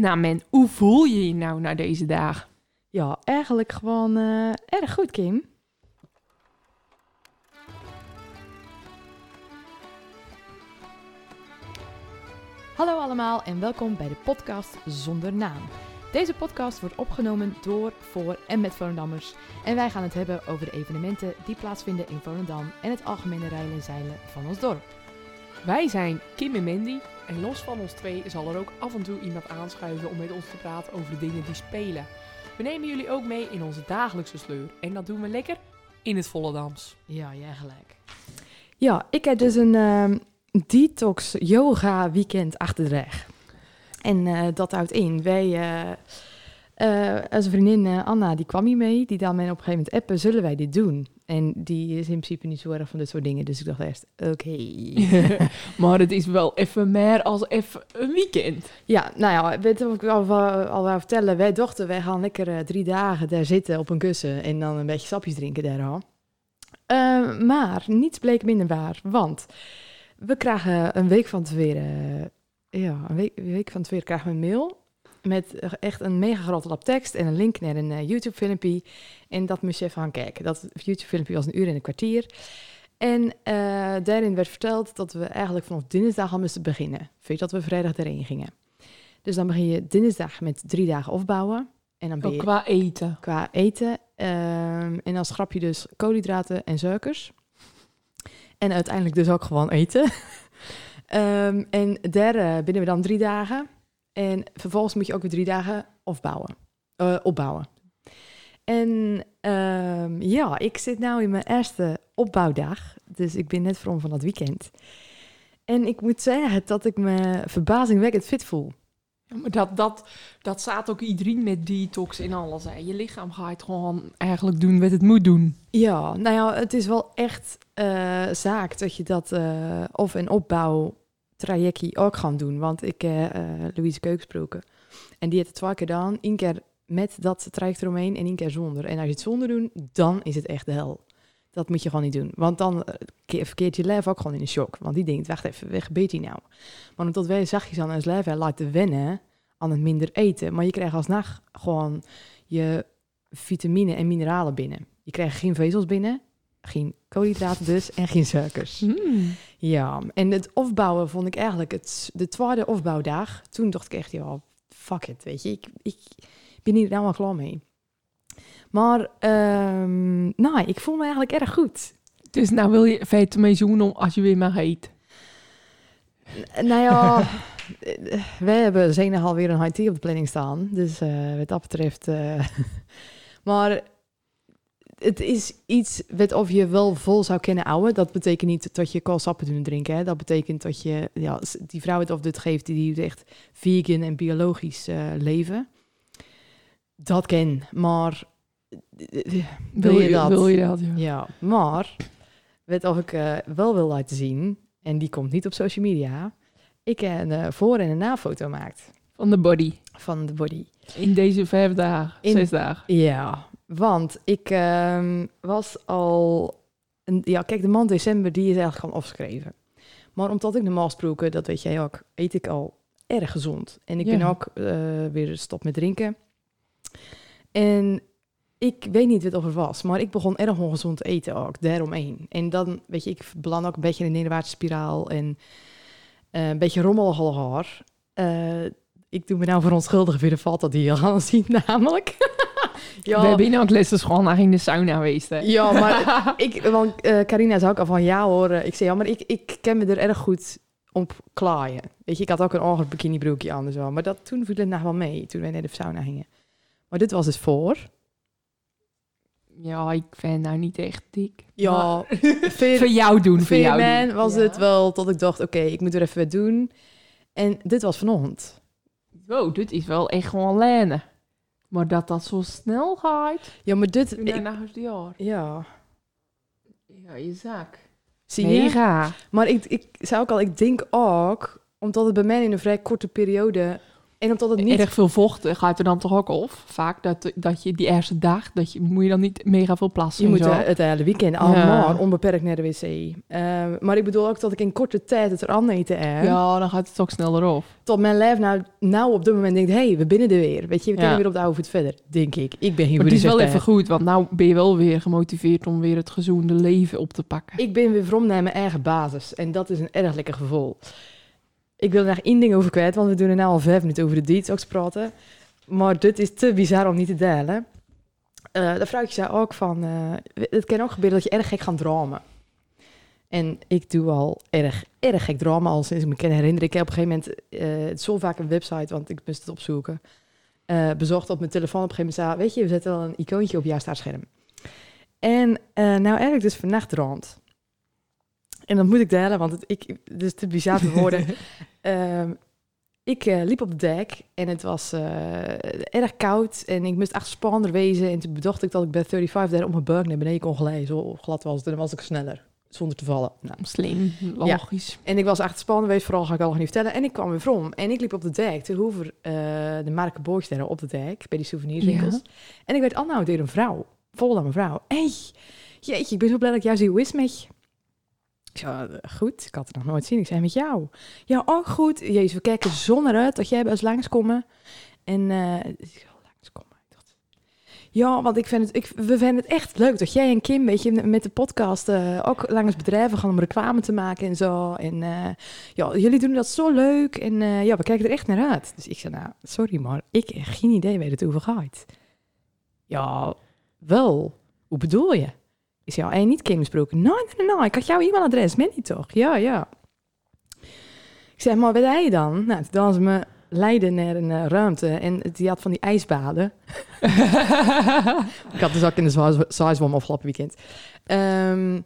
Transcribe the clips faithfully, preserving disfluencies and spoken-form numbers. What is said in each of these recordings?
Nou men, hoe voel je je nou na deze dag? Ja, eigenlijk gewoon uh, erg goed, Kim. Hallo allemaal en welkom bij de podcast Zonder Naam. Deze podcast wordt opgenomen door, voor en met Volendammers. En wij gaan het hebben over de evenementen die plaatsvinden in Volendam en het algemene rijden en zeilen van ons dorp. Wij zijn Kim en Mandy en los van ons twee zal er ook af en toe iemand aanschuiven om met ons te praten over de dingen die spelen. We nemen jullie ook mee in onze dagelijkse sleur en dat doen we lekker in het Volendams. Ja, jij gelijk. Ja, ik heb dus een uh, detox yoga weekend achter de rug. En uh, dat houdt in. Wij, uh, uh, onze vriendin uh, Anna, die kwam hier mee. Die dan men op een gegeven moment appen, zullen wij dit doen? En die is in principe niet zo erg van dit soort dingen. Dus ik dacht eerst, oké. Okay. Maar het is wel even meer als even een weekend. Ja, nou ja, weet je wat ik al, al wou vertellen? Wij dachten, wij gaan lekker uh, drie dagen daar zitten op een kussen. En dan een beetje sapjes drinken daar al. Uh, maar niets bleek minder waar. Want we krijgen een week van tevoren... Uh, Ja, een week, een week van het weer krijgen we een mail met echt een mega grote lap tekst en een link naar een uh, YouTube-filmpje. En dat moest je even gaan kijken. Dat YouTube-filmpje was een uur en een kwartier. En uh, daarin werd verteld dat we eigenlijk vanaf dinsdag al moesten beginnen. Weet dat we vrijdag daarheen gingen. Dus dan begin je dinsdag met drie dagen opbouwen. En dan ben je, oh, qua eten. Qua eten. Uh, en dan schrap je dus koolhydraten en suikers. En uiteindelijk dus ook gewoon eten. Um, en daar uh, binnen we dan drie dagen. En vervolgens moet je ook weer drie dagen opbouwen. Uh, opbouwen. En um, ja, ik zit nu in mijn eerste opbouwdag. Dus ik ben net vroom van dat weekend. En ik moet zeggen dat ik me verbazingwekkend fit voel. Ja, maar dat, dat, dat staat ook iedereen met detox in alles. Hè. Je lichaam gaat gewoon eigenlijk doen wat het moet doen. Ja, nou ja, het is wel echt uh, zaak dat je dat uh, of een opbouwtrajectje ook gaat doen. Want ik heb uh, Louise Keuken gesproken. En die heeft het twee keer gedaan. Eén keer met dat traject eromheen en één keer zonder. En als je het zonder doet, dan is het echt de hel. Dat moet je gewoon niet doen. Want dan uh, verkeert je lijf ook gewoon in een shock. Want die denkt, wacht even, weg gebeurt die nou? Maar omdat wij zachtjes aan ons lijf laten wennen aan het minder eten. Maar je krijgt alsnog gewoon je vitamine en mineralen binnen. Je krijgt geen vezels binnen, geen koolhydraten dus en geen suikers. Mm. Ja, en het opbouwen vond ik eigenlijk het, de tweede opbouwdag. Toen dacht ik echt, ja, fuck it, weet je. Ik, ik ben hier nou al klaar mee. Maar um, nou, ik voel me eigenlijk erg goed. Dus nou wil je feiten mee zoenen als je weer mag eten? N- nou ja, wij hebben zeker alweer een high tea op de planning staan. Dus uh, wat dat betreft... Uh, maar het is iets wat of je wel vol zou kunnen houden. Dat betekent niet dat je koolsappen doen drinken. Hè. Dat betekent dat je... Ja, die vrouw het of dit geeft, die doet echt vegan en biologisch uh, leven. Dat ken, maar... Wil je dat? Wil je dat, ja. Ja, maar, weet of ik uh, wel wil laten zien, en die komt niet op social media, ik een uh, voor- en een nafoto gemaakt. Van de body. Van de body. In deze vijf dagen, In, zes dagen. Ja, want ik um, was al... Een, ja, kijk, de maand december, die is eigenlijk gewoon afgeschreven. Maar omdat ik normaal gesproken, dat weet jij ook, eet ik al erg gezond. En ik ja. ben ook uh, weer stop met drinken. En... Ik weet niet wat het over was, maar ik begon erg ongezond te eten ook, daaromheen. En dan, weet je, ik beland ook een beetje in een neerwaartse spiraal en uh, een beetje rommelig al haar. Uh, ik doe me nou verontschuldigen voor de vat dat die heel gaan zien, namelijk. Ja. We hebben ook lessen school naar in de sauna geweest. Hè? Ja, maar ik, want uh, Carina zei ook al van ja hoor, ik zei ja, maar ik, ik ken me er erg goed op klaaien. Weet je, ik had ook een ander bikini broekje anders wel, maar dat toen viel het nog wel mee, toen wij naar de sauna gingen. Maar dit was dus voor... Ja, ik ben nou niet echt dik. Ja, voor jou doen. Voor jou man was ja. het wel tot ik dacht, oké, okay, ik moet er even wat doen. En dit was vanochtend. Wow, dit is wel echt gewoon lenen. Maar dat dat zo snel gaat. Ja, maar dit... Ik, jaar. Ja. Ja, je zaak. Zie je? Mega. Maar ik, ik zei ook al, ik denk ook, omdat het bij mij in een vrij korte periode En omdat het niet... Erg veel vocht gaat er dan toch ook op. Vaak dat, dat je die eerste dag, dat je, moet je dan niet mega veel plassen. Je moet zo. Het hele weekend allemaal ja. onbeperkt naar de wc. Uh, maar ik bedoel ook dat ik in korte tijd het er aan eten heb. Ja, dan gaat het ook sneller op. Tot mijn lijf nou, nou op dit moment denkt, hé, hey, we binnen er weer. Weet je, we kunnen ja. weer op de oude voet verder. Denk ik. Ik ben hier. Maar het is wel even bij. Goed, want nou ben je wel weer gemotiveerd om weer het gezonde leven op te pakken. Ik ben weer vrom naar mijn eigen basis. En dat is een erg lekker gevoel. Ik wil er nog één ding over kwijt, want we doen er nu al vijf minuten over de detox praten. Maar dit is te bizar om niet te delen. Uh, dat vrouwtje zei ook van... Uh, het kan ook gebeuren dat je erg gek gaat dromen. En ik doe al erg, erg gek dromen al sinds ik me kan herinneren. Ik heb op een gegeven moment uh, zo vaak een website, want ik moest het opzoeken. Uh, bezocht op mijn telefoon op een gegeven moment. Zei, weet je, we zetten al een icoontje op jouw startscherm. En uh, nou eigenlijk dus vannacht droomt. En dat moet ik delen, want het, ik, het is te bizar te worden. uh, ik uh, liep op het dek en het was uh, erg koud. En ik moest echt spannender wezen. En toen bedacht ik dat ik bij vijfendertig daar op mijn buik naar beneden kon glijden. Zo glad was het. En dan was ik sneller, zonder te vallen. Nou, slim, logisch. Ja. En ik was echt spannender wezen, vooral ga ik al nog niet vertellen. En ik kwam weer vrom. En ik liep op de dek, tegenover uh, de Marke Boogsterren op de dek, bij die souvenirwinkels. Ja. En ik werd al nou door een vrouw, vol aan mijn vrouw. Hé, hey, jeetje, ik ben zo blij dat ik jou zie. Hoe is met je? Ik zei, goed, ik had het nog nooit zien. Ik zei, met jou? Ja, ook goed. Jezus, we kijken zonder uit dat jij bij ons langskomen. En uh, ik zal langskomen. Ja, want ik vind het, ik, we vinden het echt leuk dat jij en Kim, weet je, met de podcast uh, ook langs bedrijven gaan om reclame te maken en zo. En uh, ja, jullie doen dat zo leuk. En uh, ja, we kijken er echt naar uit. Dus ik zei, nou, sorry, maar ik heb geen idee waar het over gaat. Ja, wel. Hoe bedoel je? Is jou en niet Kim gesproken? Nee, nee, nee, ik had jouw e-mailadres, meen je toch? Ja, ja. Ik zeg, maar wat deed je dan? Nou, toen hadden ze me leiden naar een uh, ruimte en die had van die ijsbaden. Ik had dus ook in de zwaaizwam afgelopen weekend. Um,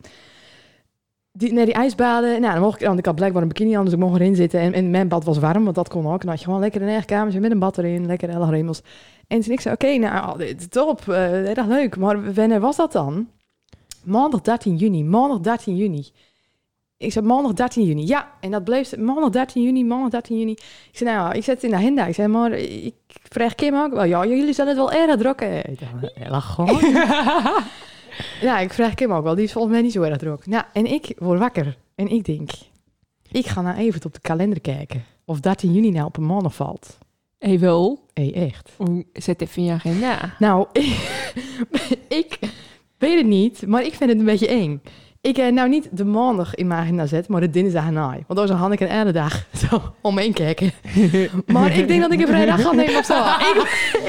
die, naar die ijsbaden, nou, dan mocht ik, want ik had blijkbaar een bikini aan, dus ik mocht erin zitten. En, en mijn bad was warm, want dat kon ook. Dan had je gewoon lekker een eigen kamertje met een bad erin, lekker alle remels. En toen ik zei, oké, okay, nou, dit top, uh, erg leuk. Maar wanneer was dat dan? Maandag dertien juni, maandag dertien juni. Ik zei, maandag dertien juni, ja. En dat bleef, maandag dertien juni, maandag dertien juni. Ik zei, nou, ik zet het in de agenda. Ik zei, maar ik vraag Kim ook wel. Ja, jullie zullen het wel erg druk. Ik dacht, Ella, gewoon. Ja, ik vraag Kim ook wel. Die is volgens mij niet zo erg druk. Nou, en ik word wakker. En ik denk, ik ga nou even op de kalender kijken. Of dertien juni nou op een maandag valt. Hé, hey, wel. Hé, hey, echt. O, zet even in je agenda. Nou, ik... weet het niet, maar ik vind het een beetje eng. Ik heb eh, nou niet de maandag in mijn agenda zet, maar de dinsdag naai. Want dat was een Hanneke en Erde dag. Zo, omheen kijken. Maar ik denk dat ik een vrijdag ga nemen of zo. Ik,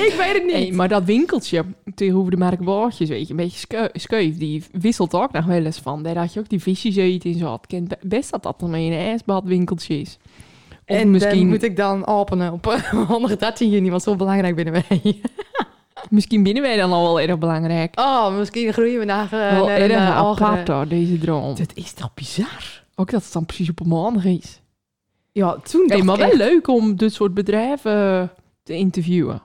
ik weet het niet. Hey, maar dat winkeltje, tegenover de Marktboordjes, weet je, een beetje skeuf. Die wisselt ook nog wel eens van. Daar had je ook die visjes eten en zo. Het kent best dat dat dan in een ijsbadwinkeltje is. Of en misschien dan moet ik dan openen op maandag dertien juni, want zo belangrijk binnen wij. Misschien binnen wij dan al wel erg belangrijk. Oh, misschien groeien we naar... Uh, wel naar erg een, apart hoor, deze droom. Dat is toch bizar? Ook dat het dan precies op een maandag is. Ja, toen hey, maar wel echt... leuk om dit soort bedrijven te interviewen.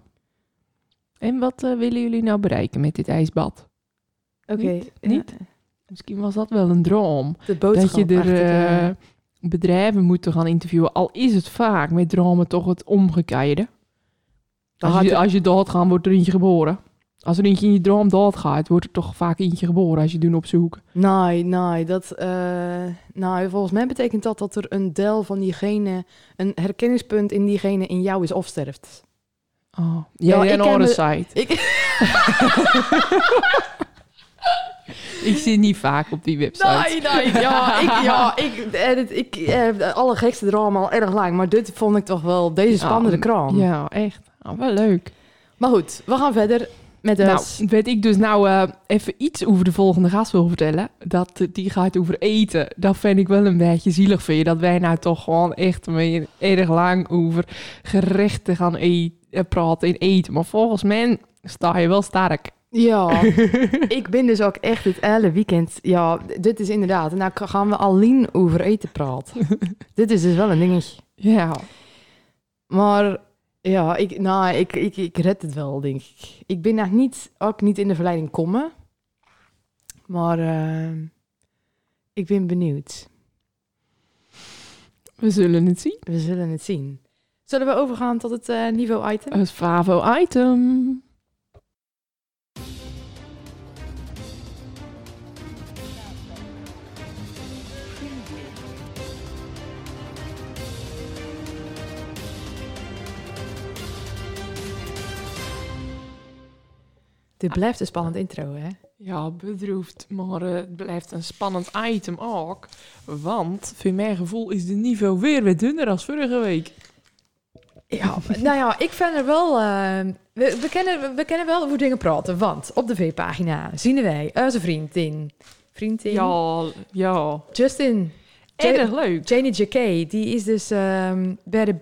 En wat uh, willen jullie nou bereiken met dit ijsbad? Oké. Okay, niet? Ja. niet? Misschien was dat wel een droom. De boodschap. Dat je er uh, de... bedrijven moeten gaan interviewen. Al is het vaak met dromen toch het omgekeerde. Als je, als je doodgaat, wordt er eentje geboren. Als er eentje in je droom doodgaat, wordt er toch vaak eentje geboren als je doen op zoek. Nee, nee, dat, uh, nee, volgens mij betekent dat dat er een deel van diegene, een herkenningspunt in diegene in jou is afsterft. Oh, jij ja, een site. Ik... ik zit niet vaak op die website. Nee, nee, ja, ik, ja, ik, edit, ik heb eh, alle gekste droom al erg lang, maar dit vond ik toch wel deze spannende ja, kraam. Ja, echt. Oh, wel leuk. Maar goed, we gaan verder met de... Nou, weet ik dus nou uh, even iets over de volgende gast wil vertellen. Dat uh, die gaat over eten. Dat vind ik wel een beetje zielig voor je. Dat wij nou toch gewoon echt meer, erg lang over gerechten gaan eet, praten en eten. Maar volgens mij sta je wel sterk. Ja, ik ben dus ook echt het hele weekend... Ja, dit is inderdaad... Nou gaan we alleen over eten praten. Dit is dus wel een dingetje. Ja. Maar... Ja, ik, nou, ik, ik, ik red het wel, denk ik. Ik ben nog niet, ook niet in de verleiding komen. Maar uh, ik ben benieuwd. We zullen het zien. We zullen het zien. Zullen we overgaan tot het uh, niveau item? Het Favo item. Dit blijft een spannend intro, hè? Ja, bedroefd, maar uh, het blijft een spannend item ook. Want, voor mijn gevoel, is de niveau weer weer dunner dan vorige week. Ja, nou ja, ik vind er wel... Uh, we, we, kennen, we kennen wel over dingen praten, want op de V-pagina zien wij onze vriendin. Vriendin? Ja, ja. Justin. Erg leuk. Janie J K, die is dus um, bij de...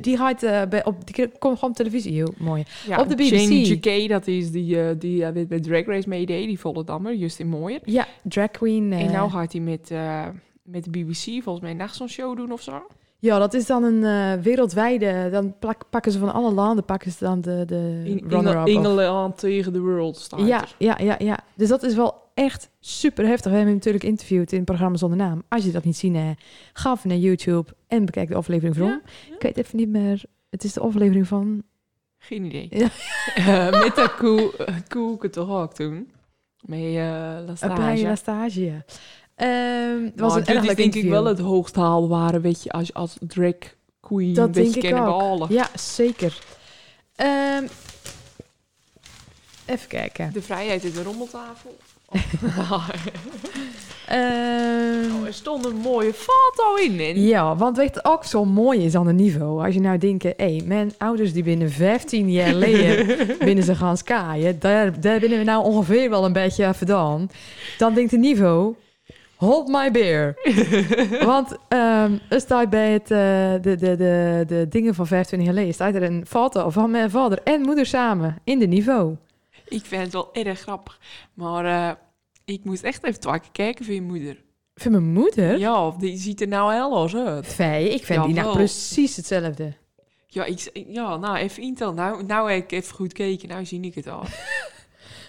Die, gaat, uh, bij, op, die komt gewoon op televisie, heel mooi. Ja, op de B B C. Change U K, dat is die uh, die uh, bij Drag Race meedeed, die Volendammer, Justin Moyer. Ja, drag queen. Uh, en nou gaat hij met, uh, met de B B C volgens mij een nachtshow doen of zo. Ja, dat is dan een uh, wereldwijde... Dan plak, pakken ze van alle landen, pakken ze dan de, de In, runner-up. Engeland tegen de world starter. Ja, ja, ja, ja. Dus dat is wel echt super heftig. We hebben hem natuurlijk interviewd in het programma Zonder Naam. Als je dat niet ziet, hè, ga even naar YouTube en bekijk de aflevering van. Ja, ja. Ik weet even niet meer... Het is de aflevering van... Geen idee. Ja. uh, met de koe, koeken toch ook toen. Met uh, Lastage. Bij Lastage. Um, het was een dit is denk interview. Ik wel het hoogst haalbare, weet je, als, als drag queen. Dat denk ik ook. Ja, zeker. Um, even kijken. De vrijheid in de rommeltafel. Oh. um, oh, er stond een mooie foto in. in. Ja, want weet je, ook zo mooi is aan het niveau. Als je nou denkt, hé, hey, mijn ouders die binnen vijftien jaar leren, binnen ze gaan skaaien, daar, daar binnen we nou ongeveer wel een beetje verdaan. Dan denkt het niveau... Hold my beer. Want um, er staat bij het, uh, de, de, de, de dingen van vijfentwintig jaar geleden... staat er een foto van mijn vader en moeder samen in de niveau. Ik vind het wel erg grappig. Maar uh, ik moest echt even twee keer kijken voor je moeder. Voor mijn moeder? Ja, die ziet er nou hellos uit. Fij, ik vind ja, die nou wel. Precies hetzelfde. Ja, ik, ja nou, even intel. Nou, nou heb ik even goed gekeken. Nou zie ik het al.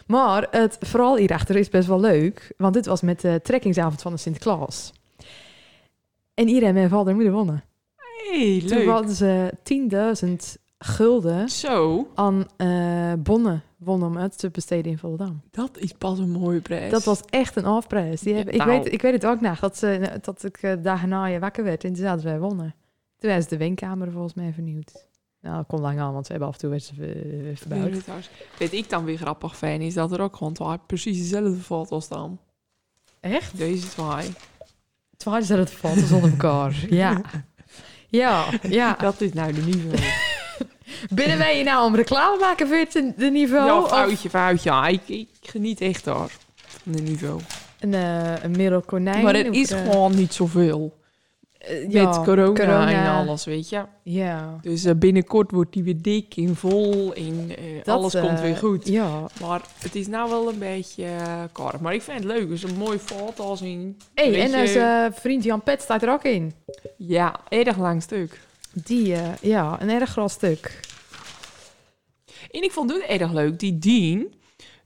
Maar het vooral hierachter is best wel leuk. Want dit was met de trekkingsavond van de Sinterklaas. En iedereen mijn vader en moeder wonnen. Hey, leuk. Toen hadden ze tienduizend gulden Zo. aan uh, bonnen wonnen om uit te besteden in Volendam. Dat is pas een mooie prijs. Dat was echt een afprijs. Die hebben, ja, nou. ik, weet, ik weet het ook nog, dat, ze, dat ik uh, dagen na je wakker werd. En toen zaten wij wonnen. Toen was de wenkamer volgens mij vernieuwd. Nou, dat komt lang aan, want ze hebben af en toe werd ze uh, verbouwd. Weet ik dan weer grappig fijn is dat er ook gewoon twaalf precies dezelfde foto's staan. Echt? Deze twee. Twaalf dezelfde foto's onder elkaar, ja. Ja, ja. Dat is nou de niveau. Binnen wij je nou om reclame maken voor het de niveau? Ja, foutje, foutje. Ja, ik, ik geniet echt hoor, van de niveau. Een, uh, een middel konijn. Maar er is uh... gewoon niet zoveel. Met ja, corona, corona en alles, weet je. Ja. Dus uh, binnenkort wordt die weer dik en vol en uh, dat, alles uh, komt weer goed. Ja. Maar het is nou wel een beetje uh, kar. Maar ik vind het leuk. Het is een mooi foto zien. Hey, en als, uh, vriend Jan Pet staat er ook in. Ja, erg lang stuk. Die, uh, ja, een erg groot stuk. En ik vond het erg leuk. Die Dien,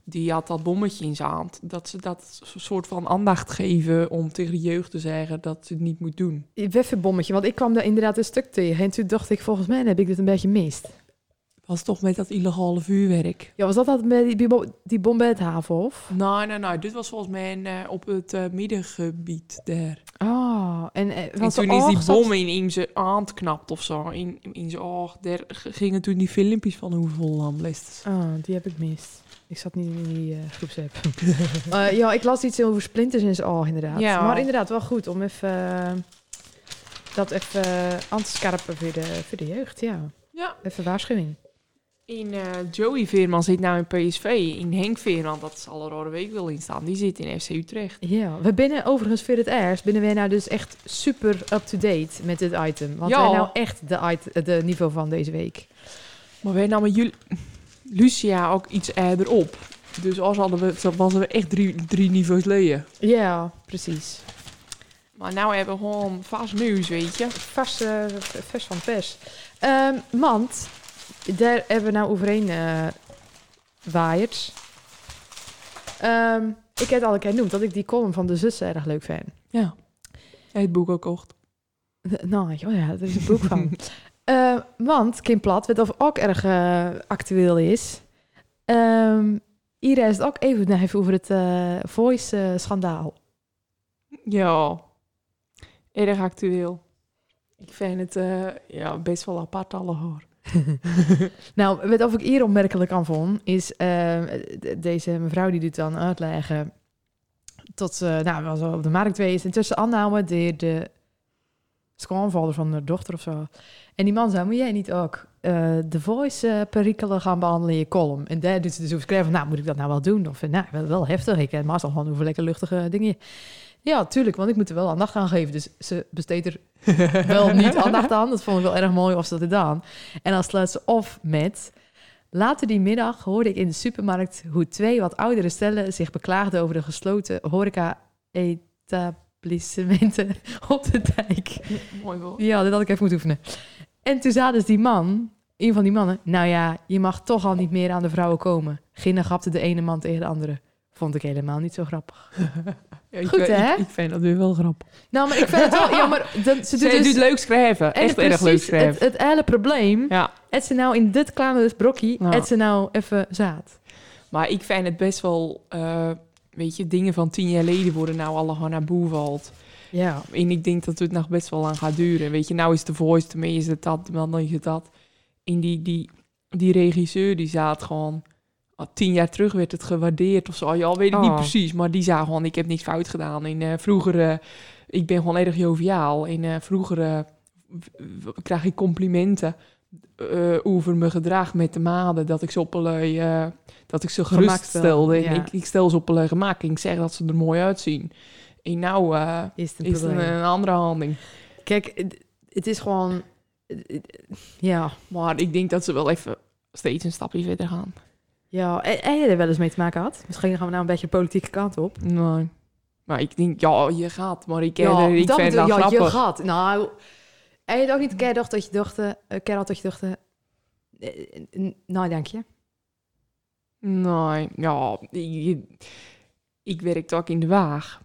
die had dat bommetje in zijn hand. Dat ze dat soort van aandacht geven om tegen de jeugd te zeggen dat ze het niet moet doen. Even bommetje, want ik kwam daar inderdaad een stuk tegen. En toen dacht ik, volgens mij heb ik dit een beetje mist. Was toch met dat illegale vuurwerk? Ja, was dat dat met die, die bom bij het havenhof? Nee, nee, nee. Dit was volgens mij uh, op het uh, middengebied daar. Ah, oh, en, uh, en toen is die bom in, in zijn hand knapt of zo. In, in zijn oog. Daar gingen toen die filmpjes van hoeveel lamblist. Ah, oh, die heb ik mist. Ik zat niet in die uh, groepsapp. uh, ja, ik las iets over splinters in zijn oog, inderdaad. Ja. Maar inderdaad, wel goed om even uh, dat even uh, aan te scherpen voor de, voor de jeugd, ja. Ja. Even waarschuwing. In uh, Joey Veerman zit nou in P S V. In Henk Veerman, dat is al een rode week wil instaan. Die zit in F C Utrecht. Ja, we binnen overigens voor het eerst binnen wij nou dus echt super up-to-date met dit item. Want ja. Wij nou echt de, it- de niveau van deze week. Maar wij nou met jullie... Lucia ook iets eerder op. Dus als hadden we, dan waren we echt drie, drie niveaus leien. Ja, yeah, precies. Maar nou hebben we gewoon vast nieuws, weet je. Vast, uh, vers van pers. Um, want, daar hebben we nou overheen uh, waaiers. Um, ik heb het al een keer genoemd, dat ik die column van de zussen erg leuk vind. Ja. Jij het boek ook kocht. Nou, oh ja, er is een boek van. Uh, want Kim Plat, wat ook erg uh, actueel is. Um, hier is het ook even, even over het uh, Voice-schandaal. Uh, ja, erg actueel. Ik vind het uh, ja, best wel apart allemaal. Nou, wat ik hier opmerkelijk aan vond, is uh, deze mevrouw die dit dan uitleggen. Tot ze, nou, was op de markt geweest. En tussen aannamen de, de schoonvader van haar dochter of zo. En die man zei, moet jij niet ook uh, de voice-perikelen gaan behandelen in je column? En daar doet ze dus over schrijven, nou, moet ik dat nou wel doen? Of, nou, wel, wel heftig. Ik ken Marcel gewoon over lekker luchtige dingen. Ja, tuurlijk, want ik moet er wel aandacht aan geven. Dus ze besteedt er wel niet aandacht aan. Dat vond ik wel erg mooi of ze dat gedaan. En dan sluit ze af met... Later die middag hoorde ik in de supermarkt hoe twee wat oudere stellen zich beklaagden over de gesloten horeca-etablissementen op de dijk. Mooi woord. Ja, dat had ik even moeten oefenen. En toen zei dus die man, een van die mannen... Nou ja, je mag toch al niet meer aan de vrouwen komen. Ginne grapte de ene man tegen de andere. Vond ik helemaal niet zo grappig. Ja, ik, goed, hè? Ik, ik vind dat nu wel grappig. Nou, maar ik vind het wel... Ja, maar dat, ze doet, dus, doet leuk schrijven. Echt precies, erg leuk schrijven. Het, het hele probleem... Ja. Het ze nou in dit kleine brokje... Ja. Het ze nou even zaad. Maar ik vind het best wel... Uh, weet je, dingen van tien jaar geleden worden nou allemaal naar boe valt. Ja. En ik denk dat het nog best wel lang gaat duren. Weet je, nou is de voice, de is het dat, dan is het dat. En die, die, die regisseur, die zaad gewoon... Oh, tien jaar terug werd het gewaardeerd of zo. Ja, weet ik oh. niet precies. Maar die zei gewoon, ik heb niks fout gedaan. En uh, vroeger, uh, ik ben gewoon erg joviaal. En uh, vroeger uh, w- w- krijg ik complimenten uh, over mijn gedrag met de maden. Dat ik ze op een uh, dat ik ze gerust stelde. Ja. En ik, ik stel ze op een gemak. En ik zeg dat ze er mooi uitzien. En nou uh, is het een, is een, een andere handeling. Kijk, het is gewoon... Ja, maar ik denk dat ze wel even steeds een stapje verder gaan. Ja, en je er wel eens mee te maken had? Misschien gaan we nou een beetje de politieke kant op. Nee. Maar ik denk, ja, je gaat. Maar ik, ja, ik vind dat ja, grappig. Je gaat. Nou, en je dacht niet een keer dacht dat je dacht... Een keer had dat je dacht... Nou, dank je. Nee, ja. Ik, ik werkte ook in de Waag.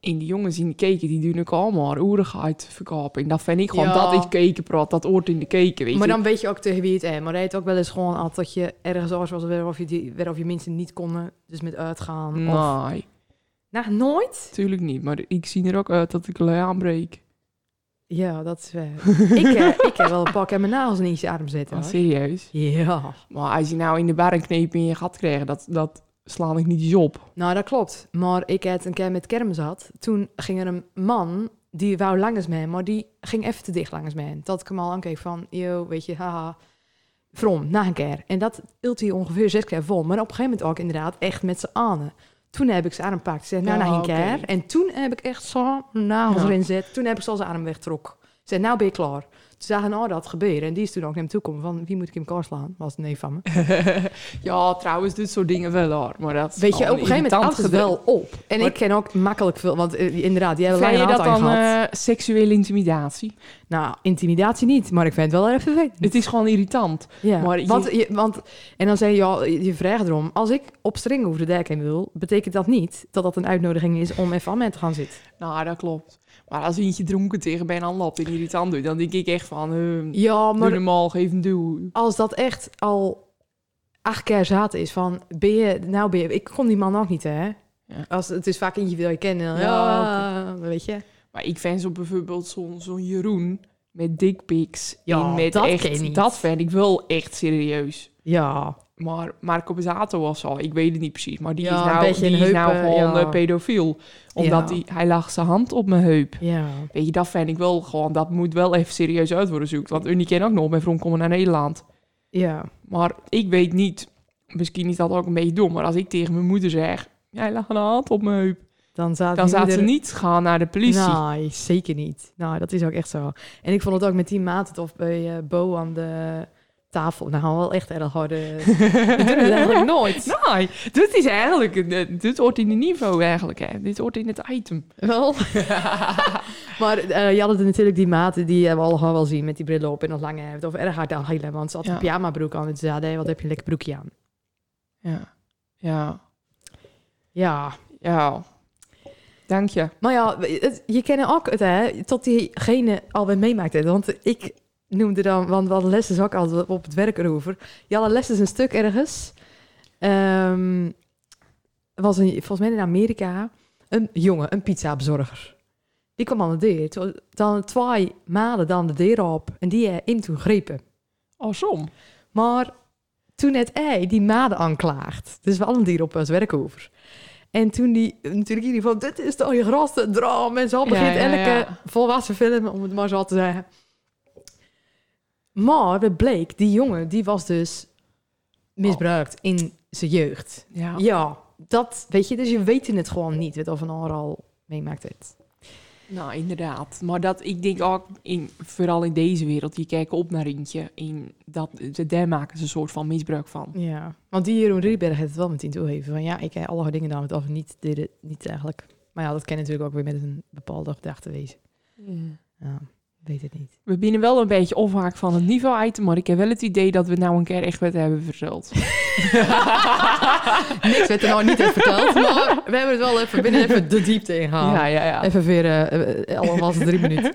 En die jongens in de keken, die doen ook allemaal oerigheid verkopen. En dat vind ik gewoon, ja. Dat is kekenpraat, dat hoort in de keken, weet je. Maar dan weet je ook tegen wie het is. Maar hij had ook wel eens gewoon altijd dat je ergens anders was, waarop je, die, waarop je mensen niet konden, dus met uitgaan. Nee. Of... Nou, nooit? Tuurlijk niet, maar ik zie er ook uit dat ik lui aanbreek. Ja, dat is waar. ik, eh, ik heb wel een pak en mijn nagels in je adem zitten. Oh, serieus? Ja. Maar als je nou in de bar een kneep in je gat kreeg, dat... dat... slaan ik niet eens op. Nou, dat klopt. Maar ik had een keer met kermis had. Toen ging er een man, die wou langs mij, maar die ging even te dicht langs mij. Dat ik hem al aankeek van, yo, weet je, haha. Vrom, na een keer. En dat hield hij ongeveer zes keer vol. Maar op een gegeven moment ook inderdaad echt met z'n anen. Toen heb ik zijn arm gepakt. Ze zei, nou, na een keer. Okay. En toen heb ik echt zo'n nagels erin zet. Toen heb ik zo zijn arm weggetrokken. Ze zei, nou ben je klaar. Toen zagen nou dat gebeuren. En die is toen ook naar hem toe komen van... Wie moet ik hem kaarslaan? Was het neef van me. Ja, trouwens, dit soort dingen wel hoor. Maar dat weet je, op een gegeven moment houdt het wel op. En maar... ik ken ook makkelijk veel... Want uh, inderdaad, jij hebt een lange aantal gehad. Vind je dat dan uh, seksuele intimidatie? Nou, intimidatie niet. Maar ik vind het wel even vervelend. Het is gewoon irritant. Ja, maar je... want, je, want... En dan zeg je, ja, je vraagt erom... Als ik op string over de dijk heen wil... Betekent dat niet dat dat een uitnodiging is... Om even aan mij te gaan zitten? Nou, dat klopt. Maar als eentje dronken tegen bij een ander loopt en irritant doet... Dan denk ik echt van, uh, ja, maar doe normaal, geef een duw. Als dat echt al acht keer zaten is van... Ben je, nou ben je... Ik kon die man ook niet, hè? Ja. Als, het is vaak eentje wil je kennen. Ja, ja okay. Weet je. Maar ik vind zo bijvoorbeeld zo'n, zo'n Jeroen met dickpics. Ja, met dat echt, ken je niet. Dat vind ik wel echt serieus. Ja. Maar Marco Bezato was al, ik weet het niet precies... maar die ja, is nou, die heupen, is nou gewoon ja. pedofiel. Omdat ja. die, hij lag zijn hand op mijn heup. Ja. Weet je, dat vind ik wel gewoon... dat moet wel even serieus uit worden zoekt. Want Unie ken ook nog, mijn vriend komen naar Nederland. Ja. Maar ik weet niet... misschien is dat ook een beetje dom... maar als ik tegen mijn moeder zeg... jij lag een hand op mijn heup... dan zaten moeder... ze niet gaan naar de politie. Nee, zeker niet. Nou, dat is ook echt zo. En ik vond het ook met die maat... of bij uh, Bo aan de... tafel. Nou, wel echt erg harde... We doen het eigenlijk nooit. Nee, dit is eigenlijk... Dit hoort in het niveau eigenlijk, hè. Dit hoort in het item. Wel. Maar uh, je had natuurlijk die maten... die we al wel zien met die brillen op... en dat lange hemd of erg hard aan hielen. Want ze had ja. een pyjama broek aan. En ze zeiden, wat heb je een lekker broekje aan? Ja. Ja. Ja. Ja. Dank je. Maar ja, het, je kent ook het, hè... tot diegene alweer meemaakt. Hè. Want ik... noemde dan, want we hadden lessen, ook al op het werk erover. Je had lessen een stuk ergens. Um, was een, volgens mij in Amerika een jongen, een pizza-bezorger. Die kwam aan de deur. Toen, dan twee maanden dan de deur op en die uh, in toen grepen. Awesome. Maar toen het ei die maden aanklaagt. Dus we hadden die op ons werk over. En toen die natuurlijk iedereen van, dit is toch je grootste droom. En zo begint ja, ja, elke ja. volwassen film, om het maar zo te zeggen. Maar het bleek, die jongen, die was dus misbruikt oh. in zijn jeugd. Ja. ja, dat weet je. Dus je weet het gewoon niet, of een al meemaakt het. Nou, inderdaad. Maar dat, ik denk ook, in, vooral in deze wereld, je kijkt op naar Rientje. En dat, daar maken ze een soort van misbruik van. Ja, want die Jeroen Rieberg heeft het wel meteen toegeven. Van ja, ik heb alle dingen gedaan, of niet, dit, niet eigenlijk. Maar ja, dat kan natuurlijk ook weer met een bepaalde gedachte wezen. Ja. ja. Weet het niet. We binnen wel een beetje afhaak van het niveau-item, maar ik heb wel het idee dat we nou een keer echt wat hebben verteld. Niks werd er nou niet even verteld, maar we hebben het wel even binnen even de diepte ingehaald. Ja, ja, ja. Even weer, uh, al was het drie minuten.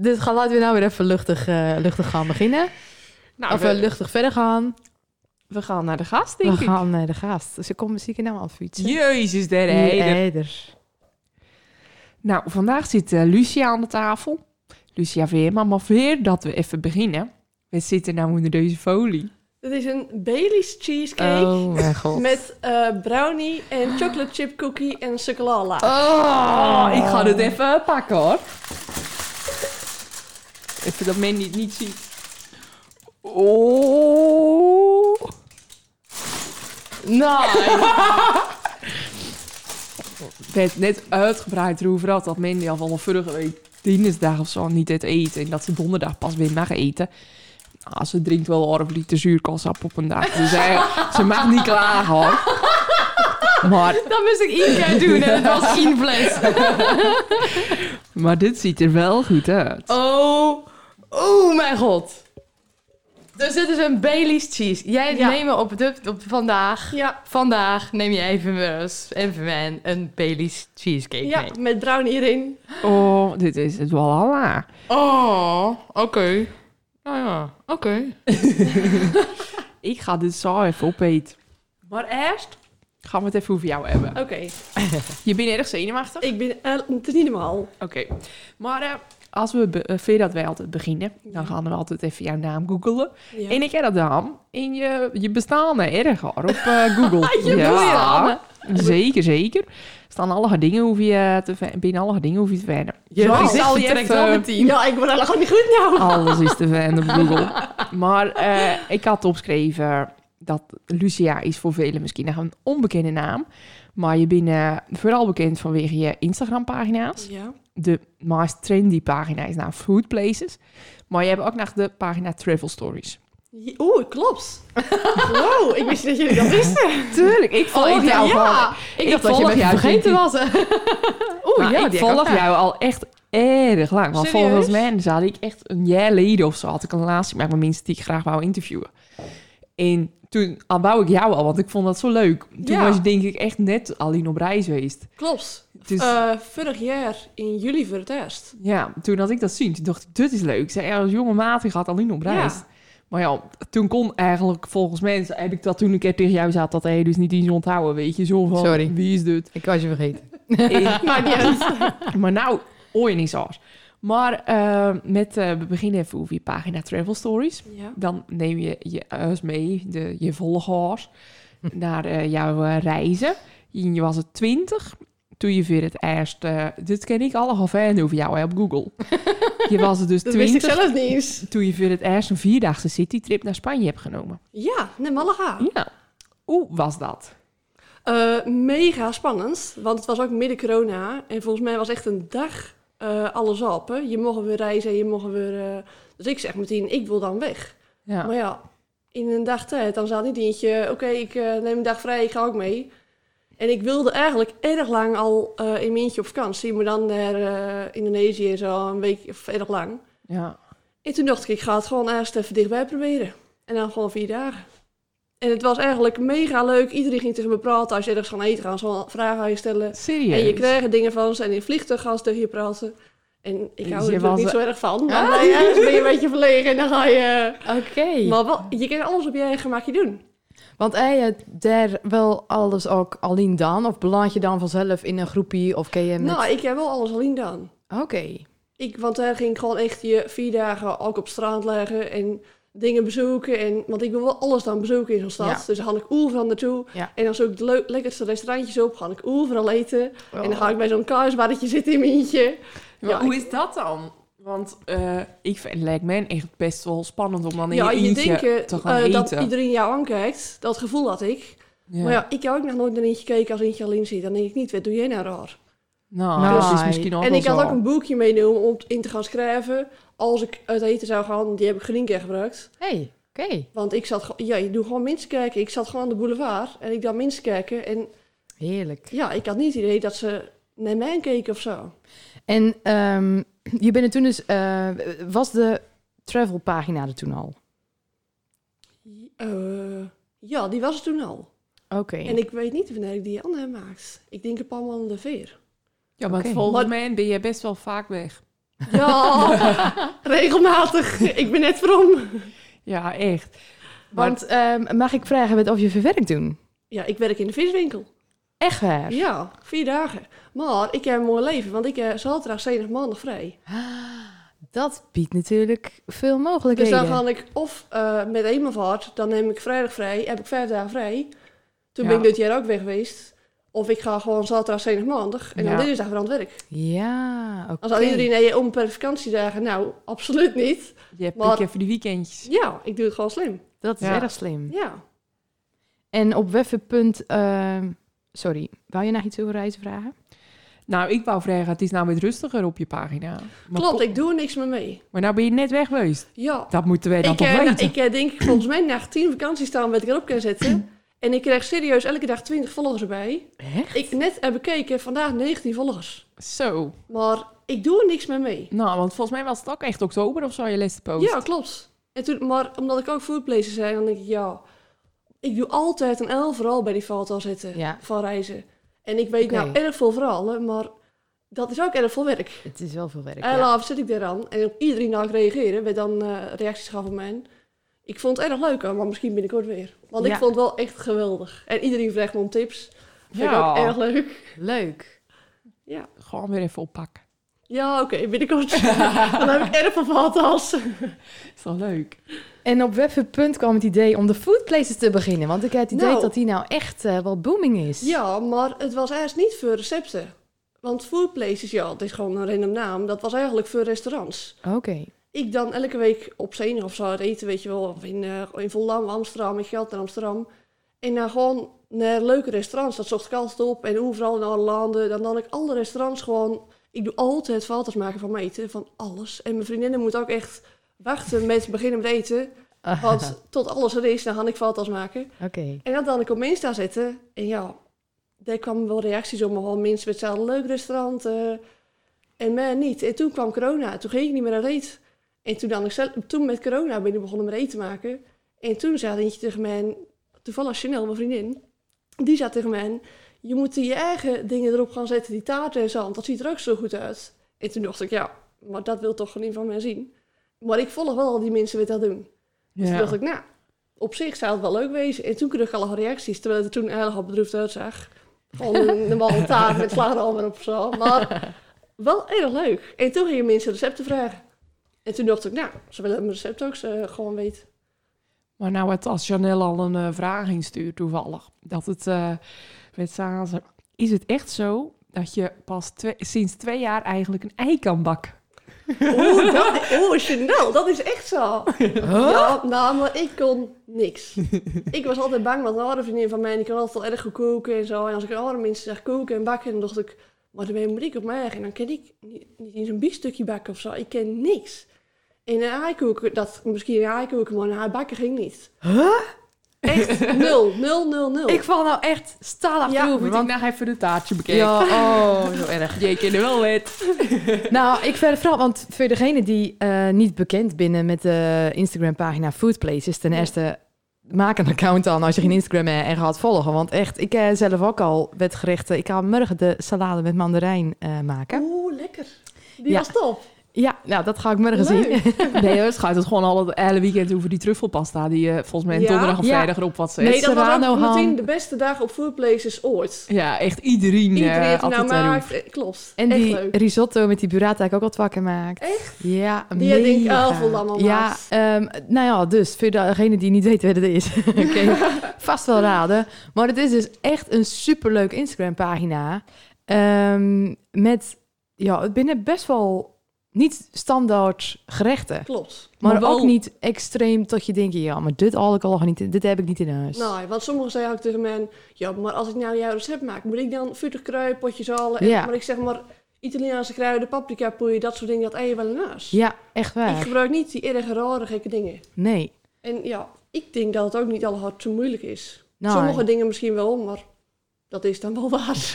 Dus gaan, laten we nou weer even luchtig, uh, luchtig gaan beginnen. Nou, of we, luchtig verder gaan. We gaan naar de gast, denk we ik. We gaan naar de gast. Ze komt misschien nou aan fietsen. Jezus, der eider. Nou, vandaag zit uh, Lucia aan de tafel. Lucia Veerman, maar voordat we even beginnen, we zitten nou onder deze folie. Dat is een Bailey's cheesecake oh, mijn God. met uh, brownie en chocolate chip cookie en chocolala. Oh, oh, ik ga het even pakken hoor. Even dat men dit niet ziet. Oh, nice. Werd net uitgebreid erover had dat Mandy al van vorige week dinsdag of zo niet het eten. En dat ze donderdag pas weer mag eten. Nou, ze drinkt wel een half liter zuurkoolsap op een dag. Dus hij, ze mag niet klagen hoor. Maar... dat moest ik één keer doen en dat was één fles. Maar dit ziet er wel goed uit. Oh, oh mijn god. Dus dit is een Bailey's cheese. Jij ja. neemt op, op, op vandaag. Ja. Vandaag neem je even, even mijn, een Bailey's cheesecake ja, mee. Ja, met brownie erin. Oh, dit is het wel alla. Oh, oké. Okay. Nou ja, oké. Okay. Ik ga dit zo even opeten. Maar eerst gaan we het even over jou hebben. Oké. Okay. Je bent erg zenuwachtig? Ik ben... Uh, het is niet normaal. Oké. Okay. Maar... Uh, Als we be- voordat wij altijd beginnen, ja. dan gaan we altijd even jouw naam googelen. Ja. En ik heb dat naam in je, je bestaan erg hoor, op uh, Google. je ja, ja. Zeker, zeker. Staan alle dingen hoef je te v- binnen alle dingen hoef je te vinden. Je ja, gezicht al je trekt wel meteen. Ja, ik ben al gewoon niet goed nou. Alles is te vinden op Google. Maar uh, ik had opgeschreven dat Lucia is voor velen misschien nog een onbekende naam. Maar je bent uh, vooral bekend vanwege je Instagram-pagina's. Ja. De meest trendy pagina is nou Food Places. Maar je hebt ook nog de pagina Travel Stories. Oeh, klopt. Wow, ik wist dat jullie dat wisten. Tuurlijk, ik volg oh, jou ja. ik, ik dacht dat je me vergeten was. Oeh, nou, ja, ik volg jou ja. al echt erg lang. Want serieus? Volgens mij had ik echt een jaar geleden of zo... had ik een relatie met mensen die ik graag wou interviewen. En toen aanbouw ik jou al, want ik vond dat zo leuk. Toen ja. was je denk ik echt net Aline op reis geweest. Klopt. Dus, uh, vorig jaar in juli voor het eerst. Ja, toen had ik dat zien, toen dacht ik, dit is leuk. Zij als jonge maat gaat Aline op reis. Ja. Maar ja, toen kon eigenlijk volgens mij... heb ik dat toen een keer tegen jou zat, dat hij dus niet eens onthouden, weet je. Zo van, sorry. Wie is dit? Ik was je vergeten. En, maar, niet maar nou, ooit niet zo. Maar uh, met, uh, we beginnen even over je pagina Travel Stories. Ja. Dan neem je je huis mee, de, je volgers, hm. naar uh, jouw uh, reizen. Je, je was het twintig. Toen je weer het eerst... Uh, dit ken ik allemaal fijn over jou hè, op Google. Je was het dus dat twintig. Wist ik zelf niet eens. Toen je weer het eerst een vierdaagse citytrip naar Spanje hebt genomen. Ja, naar Malaga. Ja. Hoe was dat? Uh, mega spannend, want het was ook midden corona. En volgens mij was echt een dag... Uh, alles op, hè. Je mocht weer reizen, je mocht weer... Uh... Dus ik zeg meteen, ik wil dan weg. Ja. Maar ja, in een dag tijd, dan zat niet eentje... Oké, okay, ik uh, neem een dag vrij, ik ga ook mee. En ik wilde eigenlijk erg lang al uh, in mijn eentje op vakantie. Maar dan naar uh, Indonesië zo, een week of erg lang. Ja. En toen dacht ik, ik ga het gewoon eerst even dichtbij proberen. En dan gewoon vier dagen. En het was eigenlijk mega leuk. Iedereen ging tegen me praten. Als je ergens gaan eten, gaan ze vragen aan je stellen. Serieus? En je krijgt dingen van ze. En in vliegtuig gaan ze tegen je praten. En ik hou er was... niet zo erg van. Maar ah. nou ja, dus ben je een beetje verlegen en dan ga je... Oké. Okay. Maar wel, je kan alles op je eigen maakje doen. Want heb je daar wel alles ook alleen dan? Of beland je dan vanzelf in een groepie? Of ken je met... Nou, ik heb wel alles alleen dan. Oké. Okay. Ik, want daar ging ik gewoon echt je vier dagen ook op straat leggen en dingen bezoeken. En, want ik wil wel alles dan bezoeken in zo'n stad. Ja. Dus dan ga ik overal naartoe. Ja. En dan zoek ik de le- lekkerste restaurantjes op. Ga ik overal eten. Oh. En dan ga ik bij zo'n kaasbarretje zitten in mijn eentje. Ja, maar hoe ik... is dat dan? Want uh, ik vind, lijkt mij echt best wel spannend om dan in ja, je eentje je denkt, te gaan uh, eten. Ja, je dat iedereen jou aankijkt. Dat gevoel had ik. Ja. Maar ja, ik heb ook nog nooit naar eentje gekeken als eentje alleen zit. Dan denk ik niet, wat doe jij nou raar? Nou, nice. Dat is misschien ook en ik had zo. Ook een boekje meegenomen om in te gaan schrijven. Als ik uit eten zou gaan, die heb ik geen keer gebruikt. Hey, oké. Okay. Want ik zat, ja, je doet gewoon mensen kijken. Ik zat gewoon aan de boulevard en ik dacht mensen kijken. En, heerlijk. Ja, ik had niet het idee dat ze naar mij keken of zo. En um, je bent er toen dus, uh, was de travelpagina er toen al? Uh, ja, die was er toen al. Oké. Okay. En ik weet niet wanneer ik die aan heb gemaakt. Ik denk een paar maanden veer. Ja, maar okay. Volgens mij ben je best wel vaak weg. Ja, regelmatig. Ik ben net vrom. Ja, echt. Want, Want um, mag ik vragen met of je verwerkt doen? Ja, ik werk in de viswinkel. Echt waar? Ja, vier dagen. Maar ik heb een mooi leven, want ik heb zaterdag, zondag, maandag vrij. Dat biedt natuurlijk veel mogelijkheden. Dus dan ga ik of uh, met een vaart, dan neem ik vrijdag vrij, heb ik vijf dagen vrij. Toen ja. ben ik dit jaar ook weg geweest. Of ik ga gewoon zaterdag, zondag, maandag en ja. dan dinsdag weer aan het werk. Ja, oké. Okay. Als iedereen naar je onbeperkt vakantiedagen, nou, absoluut niet. Je hebt maar... even die weekendjes. Ja, ik doe het gewoon slim. Dat is ja. erg slim. Ja. En op weffe punt... Uh... Sorry, wou je nog iets over reizen vragen? Nou, ik wou vragen, het is nou weer rustiger op je pagina. Maar klopt, kom... ik doe er niks meer mee. Maar nou ben je net weg geweest. Ja. Dat moeten wij dan ik, toch uh, weten. Ik uh, denk, volgens mij na tien vakanties staan wat ik erop kan zetten... En ik krijg serieus elke dag twintig volgers erbij. Echt? Ik net heb bekeken, vandaag negentien volgers. Zo. Maar ik doe er niks meer mee. Nou, want volgens mij was het ook echt oktober of zo, je laatste post. Ja, klopt. En toen, maar omdat ik ook foodplacer zei, dan denk ik, ja... Ik doe altijd een L vooral bij die valtal zitten ja. van reizen. En ik weet okay. nou erg veel verhalen, maar dat is ook erg veel werk. Het is wel veel werk, en ja. zit ik daar aan. En op iedereen nou reageren, werd dan uh, reacties gaf op mij... Ik vond het erg leuk, maar misschien binnenkort weer. Want ja. ik vond het wel echt geweldig. En iedereen vraagt me om tips. Vind ja. ik ook erg leuk. Leuk. Ja. Gewoon weer even oppakken. Ja, oké, okay, binnenkort. Dan heb ik erg veel valtas. Dat is wel leuk. En op webpunt kwam het idee om de foodplaces te beginnen. Want ik had het idee nou, dat die nou echt uh, wel booming is. Ja, maar het was eerst niet voor recepten. Want foodplaces, ja, het is gewoon een random naam. Dat was eigenlijk voor restaurants. Oké. Okay. Ik dan elke week op zenuw of zo eten, weet je wel. Of in, uh, in Volendam, Amsterdam, in Gelder, Amsterdam. En dan gewoon naar leuke restaurants. Dat zocht ik altijd op. En overal in alle landen. Dan had ik alle restaurants gewoon... Ik doe altijd foto's maken van mijn eten. Van alles. En mijn vriendinnen moeten ook echt wachten met beginnen met eten. Want tot alles er is, dan ga ik foto's maken. Okay. En dat dan ik op mijn Insta zetten. En ja, daar kwamen wel reacties op. Maar wel mensen met zo'n leuk restaurant. Uh, en mij niet. En toen kwam corona. Toen ging ik niet meer aan eten. En toen, dan ik zelf, toen met corona ben ik begonnen met eten te maken. En toen zei eentje tegen mij, toevallig Chanel, mijn vriendin, die zei tegen mij, je moet je eigen dingen erop gaan zetten, die taarten en zo, want dat ziet er ook zo goed uit. En toen dacht ik, ja, maar dat wil toch geen van mij zien. Maar ik volg wel al die mensen die dat doen. Ja. Dus toen dacht ik, nou, op zich zou het wel leuk wezen. En toen kreeg ik al reacties, terwijl het er toen eigenlijk al bedroefd uitzag. Van een normale taart met slaan allemaal op zo. Maar wel erg leuk. En toen gingen mensen recepten vragen. En toen dacht ik, nou, ze willen mijn recept ook uh, gewoon weten. Maar nou, het, als Chanel al een uh, vraag instuurt toevallig, dat het uh, met z'n is het echt zo dat je pas twee, sinds twee jaar eigenlijk een ei kan bakken? Oeh, dat, oeh Chanel, dat is echt zo. Huh? Ja, nou, maar ik kon niks. Ik was altijd bang, want een andere vriendin van mij, die kan altijd wel erg goed koken en zo. En als ik andere mensen zag koken en bakken, dan dacht ik, maar dan moet ik op mij en dan kan ik niet, niet eens een biefstukje bakken of zo. Ik ken niks. En een haaienkoeken, dat misschien een haaienkoeken, maar een haaienbakken ging niet. Huh? Echt nul, nul, nul, nul. Ik val nou echt staal af ja, toe. Moet want... ik nou even de taartje bekijken? Ja, oh, zo erg. Je kent er wel wet. Nou, ik verder vooral, want voor degene die uh, niet bekend binnen met de Instagram-pagina Foodplaces, ten eerste, maak een account dan als je geen Instagram hebt en gaat volgen. Want echt, ik heb zelf ook al wetgerechten. Ik ga morgen de salade met mandarijn uh, maken. Oeh, lekker. Die ja. was top. Ja, nou, dat ga ik morgen Leuk. zien. Nee, het gaat het gewoon al het hele weekend over die truffelpasta... die uh, volgens mij ja? donderdag of ja. vrijdag erop wat ze Nee, dat was ook meteen de beste dagen op foodplaces ooit. Ja, echt iedereen. Iedereen heeft uh, nou maakt, klopt. En echt die leuk. Risotto met die burrata heb ik ook wat wakker gemaakt. Echt? Ja, die mega. Die denk ik al Volendam al Ja, um, nou ja, dus voor degene die niet weet wat het is... okay, vast wel raden. Maar het is dus echt een superleuk Instagram-pagina... Um, met, ja, het binnen best wel... Niet standaard gerechten. Klopt. Maar, maar wel... ook niet extreem tot je denkt... ja, maar dit al ik al niet in, dit heb ik niet in huis. Nou, want sommigen zeiden ook tegen mij... ja, maar als ik nou jouw recept maak... moet ik dan vuurtig kruiden, potjes halen... En, ja. maar ik zeg maar Italiaanse kruiden, paprika poeien... dat soort dingen, dat eet je wel in huis. Ja, echt waar. Ik gebruik niet die erg rare gekke dingen. Nee. En ja, ik denk dat het ook niet al hard zo moeilijk is. Nee. Sommige dingen misschien wel, maar... dat is dan wel waar.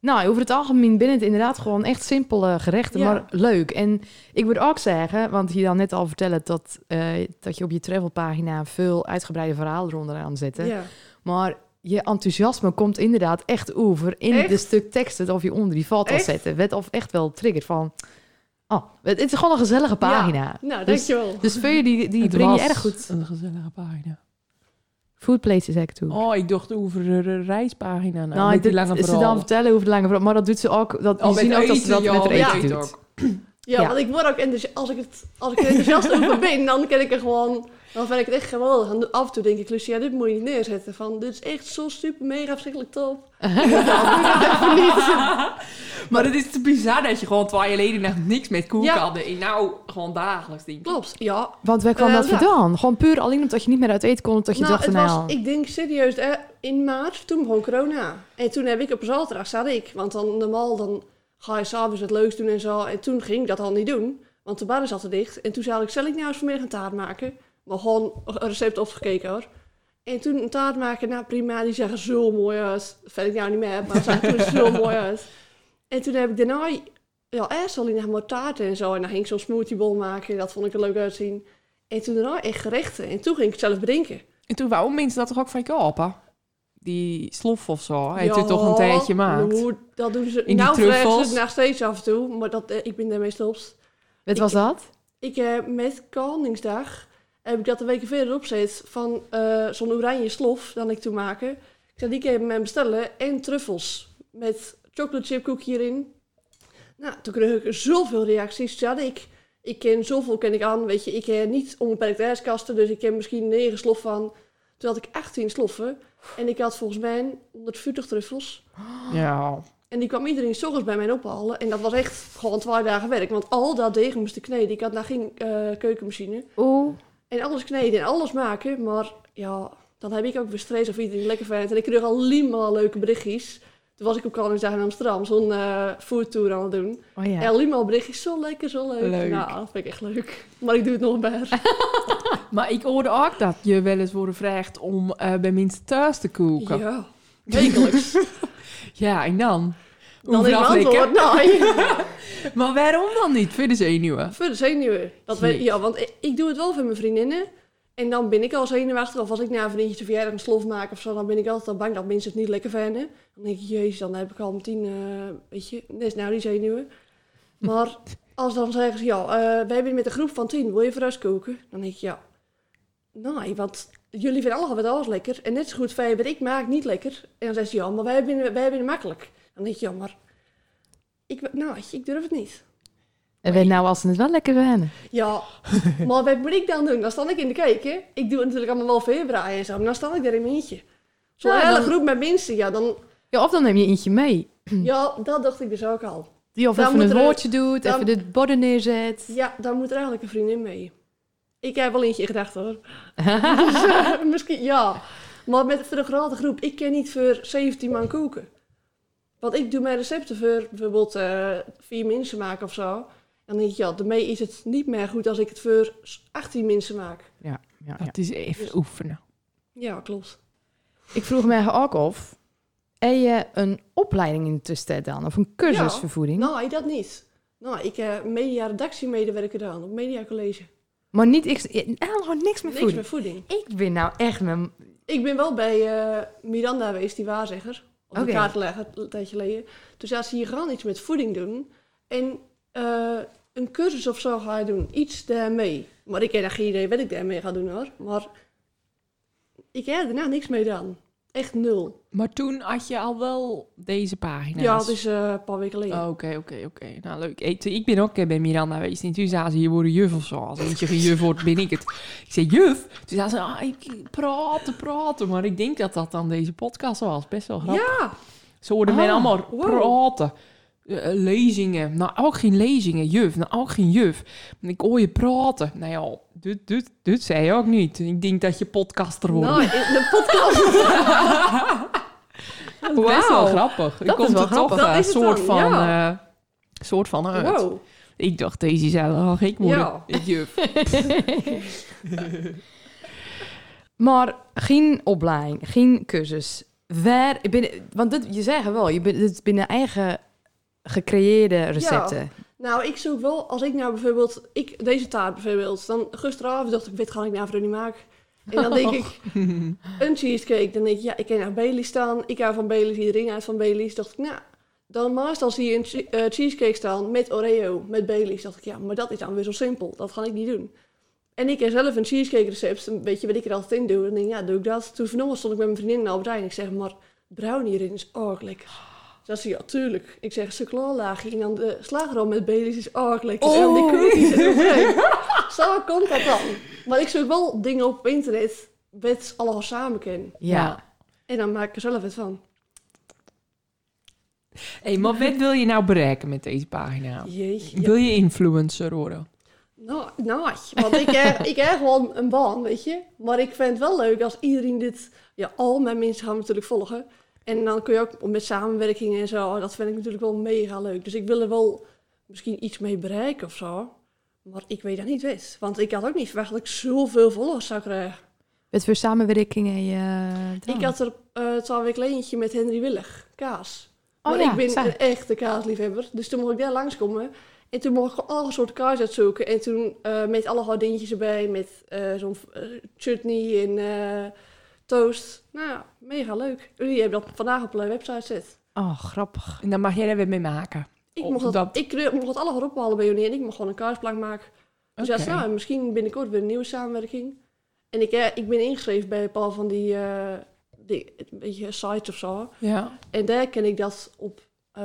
Nou, over het algemeen binnen het inderdaad gewoon echt simpele gerechten, ja. maar leuk. En ik moet ook zeggen, want je dan net al vertellen dat, uh, dat je op je travelpagina veel uitgebreide verhalen eronder aan zetten. Ja. Maar je enthousiasme komt inderdaad echt over in echt? de stuk tekst dat of je onder die foto zetten. Werd of echt wel triggerd van, oh, het is gewoon een gezellige pagina. Ja. Nou, dus, dankjewel. Dus vind je die, die breng je erg goed. Een gezellige pagina. Foodplaces heb ik toe. Oh, ik dacht over de reispagina. Nou, nou dit, lange ze dan vertellen over de lange verhaal. Maar dat doet ze ook. Dat, oh, zien ook dat ze dat joh, met eten doet. Ook. Ja, ja, want ik word ook enthousiast. Als ik, het, als ik er enthousiast over ben, dan ken ik er gewoon... Dan vind ik het echt geweldig. Af en toe denk ik, Lucia, dit moet je niet neerzetten. Van, dit is echt zo super, mega, verschrikkelijk top. Maar het is te bizar dat je gewoon twee jaar geleden nog niks met koeken ja. hadden. En nou, gewoon dagelijks denk ik. Klopt, ja. Want waar kwam uh, dat ja. vandaan? Gewoon puur alleen omdat je niet meer uit eten kon. Omdat je nou, dacht, het nou... was, ik denk serieus, hè, in maart, toen begon corona. En toen heb ik op zaterdag, zat ik. Want dan normaal, dan ga je s'avonds het leuks doen en zo. En toen ging ik dat al niet doen. Want de barren zaten dicht. En toen zei ik, zal ik nou eens vanmiddag een taart maken? Maar gewoon een recept opgekeken hoor. En toen een taart maken, nou prima, die zag er zo mooi uit. Dat vind ik nou niet meer, maar het zag er zo mooi uit. En toen heb ik daarna, ja, eerst alleen nog maar taarten en zo. En dan ging ik zo'n smoothiebol maken, dat vond ik er leuk uitzien. En toen daarna echt gerechten. En toen ging ik het zelf bedenken. En toen wou mensen dat toch ook van kopen? Die slof of zo, heeft ja, u toch een tijdje maakt. Nou, dat doen ze. In nou, vragen ze het nog steeds af en toe, maar dat, ik ben daarmee stops. Wat was dat? Ik heb met Koningsdag... heb ik dat de weken verderop zit van uh, zo'n oranje slof, dan ik toen maken. Ik zei, die kan je bij mij bestellen. En truffels met chocolate chip cookie erin. Nou, toen kreeg ik zoveel reacties. Toen zei ik, ik ken zoveel ken ik aan. Weet je, ik ken niet onbeperkt ijskasten, dus ik ken misschien negen slof van. Toen had ik achttien sloffen. En ik had volgens mij honderdveertig truffels. Ja. En die kwam iedereen 's ochtends bij mij ophalen. En dat was echt gewoon twee dagen werk. Want al dat deeg moest ik kneden. Ik had daar geen uh, keukenmachine. Oeh. En alles kneden en alles maken, maar ja, dan heb ik ook weer stress of iedereen lekker vindt. En ik kreeg allemaal leuke berichtjes. Toen was ik op Koningsdag in Amsterdam, zo'n uh, foodtour aan het doen. Oh ja. En allemaal berichtjes, zo lekker, zo leuk. leuk. Nou, dat vind ik echt leuk. Maar ik doe het nog maar. Maar ik hoorde ook dat je wel eens wordt gevraagd om uh, bij mensen thuis te koken. Ja, wekelijks. Ja, en dan? Dan is mijn antwoord, nee. Maar waarom dan niet? Voor de zenuwen? Voor de zenuwen. Dat weet, ja, want ik, ik doe het wel voor mijn vriendinnen. En dan ben ik al zenuwachtig. Of als ik na een vriendje te verjaardag een slof maak of zo... dan ben ik altijd al bang dat mensen het niet lekker vinden. Dan denk ik, jezus, dan heb ik al meteen... Uh, weet je, net nou die zenuwen. Maar als dan zeggen ze... ja, uh, wij hebben met een groep van tien. Wil je voor ons koken? Dan denk ik, ja... nee, want... jullie vinden allemaal wat alles lekker. En net zo goed vind je wat ik maak niet lekker. En dan zeggen ze, ja, maar wij hebben, wij hebben het makkelijk. Dan denk je, ja, maar ik, nou, ik durf het niet. En weet nou als ze het wel lekker vinden. Ja, maar wat moet ik dan doen? Dan sta ik in de keuken. Ik doe het natuurlijk allemaal wel veel braaien en zo. Maar dan sta ik daar in mijn eentje. Zo'n ja, hele dan... groep met mensen, ja, dan... ja, of dan neem je eentje mee. Ja, dat dacht ik dus ook al. Die of dan even een woordje er... doet, dan... even de borden neerzet. Ja, dan moet er eigenlijk een vriendin mee. Ik heb wel eentje in gedachten hoor. Dus, uh, misschien, ja. Maar met, voor een grote groep, ik ken niet voor zeventien man koken. Want ik doe mijn recepten voor bijvoorbeeld uh, vier mensen maken of zo. En dan denk je, ja, daarmee is het niet meer goed als ik het voor achttien mensen maak. Ja, ja, dat ja. is even dus, oefenen. Ja, klopt. Ik vroeg mij ook af, heb je een opleiding in de tussentijd dan? Of een cursus ja, voor voeding? Nou, dat niet. Nou, ik heb uh, media-redactiemedewerker gedaan op mediacollege. Maar niet, ik, nou, niks met niks voeding. Niks met voeding. Ik ben nou echt... Mijn... Ik ben wel bij uh, Miranda geweest, die waarzegger. Op okay. de kaartlegger, een tijdje geleden. Toen zei ze, je gaat iets met voeding doen. En Uh, een cursus of zo ga je doen. Iets daarmee. Maar ik heb geen idee wat ik daarmee ga doen hoor. Maar ik heb daarna niks mee gedaan. Echt nul. Maar toen had je al wel deze pagina's? Ja, dat is uh, een paar weken geleden. Oké, oké, oké. Nou, leuk. Ik, ik ben ook bij Miranda geweest. En toen zei ze, hier wordt een juf of zo. Als eentje gejuf wordt, ben ik het. Ik zei, juf? Toen zei ze, ah, ik praten, praten. Maar ik denk dat dat dan deze podcast was. Best wel grappig. Ja. Ze hoorden ah, men allemaal wow. praten. Uh, lezingen. Nou, ook geen lezingen, juf. Nou, ook geen juf. En ik hoor je praten. Nou ja, dit, dit, dit zei je ook niet. Ik denk dat je podcaster wordt. Nou, de podcast. Dat is best wow. wel grappig. Dat komt is wel er grappig. Toch een soort, ja. uh, soort van uit. Wow. Ik dacht, deze zei, oh, ik moet ja. een juf. Maar geen opleiding, geen cursus. Waar, binnen, want dit, je zegt wel, je bent, het binnen eigen gecreëerde recepten. Ja. Nou, ik zoek wel, als ik nou bijvoorbeeld, ik, deze taart bijvoorbeeld, dan gisteravond dacht ik, dit ga ik nou voor niet maken. En dan denk oh. ik, een cheesecake, dan denk ik, ja, ik ken naar Bailey's staan, ik hou van Bailey's, iedereen uit van Bailey's, dacht ik, nou, dan naast als hier een che- uh, cheesecake staan met Oreo, met Bailey's, dacht ik, ja, maar dat is dan weer zo simpel, dat ga ik niet doen. En ik heb zelf een cheesecake recept, een beetje wat ik er altijd in doe, en denk ik, ja, doe ik dat. Toen vanochtend stond ik met mijn vriendin in Albert Heijn, ik zeg, maar brownie erin is ook lekker. Dat is ja, tuurlijk. Ik zeg, chocoladelaagje en dan de slagroom met Baileys is ook lekker. Oh. En die cookies erin. Zo komt dat dan. Maar ik zoek wel dingen op internet met allemaal samen kennen. Ja. Nou, en dan maak ik er zelf het van. Hé, hey, maar wat wil je nou bereiken met deze pagina? Jee, ja. Wil je influencer worden? Nou, nou, want ik heb, ik heb gewoon een baan, weet je. Maar ik vind het wel leuk als iedereen dit... Ja, al mijn mensen gaan me natuurlijk volgen... En dan kun je ook met samenwerkingen en zo, dat vind ik natuurlijk wel mega leuk. Dus ik wil er wel misschien iets mee bereiken of zo. Maar ik weet dat niet wist. Want ik had ook niet verwacht dat ik zoveel volgers zou krijgen. Wat voor samenwerkingen je dan? Ik had er uh, twaalf weken leentje met Henry Willig, kaas. Oh, maar ja, ik ben zijn. Een echte kaasliefhebber, dus toen mocht ik daar langskomen. En toen mocht ik alle soorten kaas uitzoeken. En toen uh, met alle dingetjes erbij, met uh, zo'n uh, chutney en... Uh, toast. Nou, mega leuk. Jullie hebben dat vandaag op de website zit. Oh, grappig. En dan mag jij daar weer mee maken. Ik mocht dat, dat... ik mocht dat allemaal ophalen bij jullie en ik mocht gewoon een kaasplank maken. Dus okay. ja, nou, misschien binnenkort weer een nieuwe samenwerking. En ik, eh, ik ben ingeschreven bij een paar van die, uh, die een beetje sites of zo. Ja. En daar kan ik dat op, uh,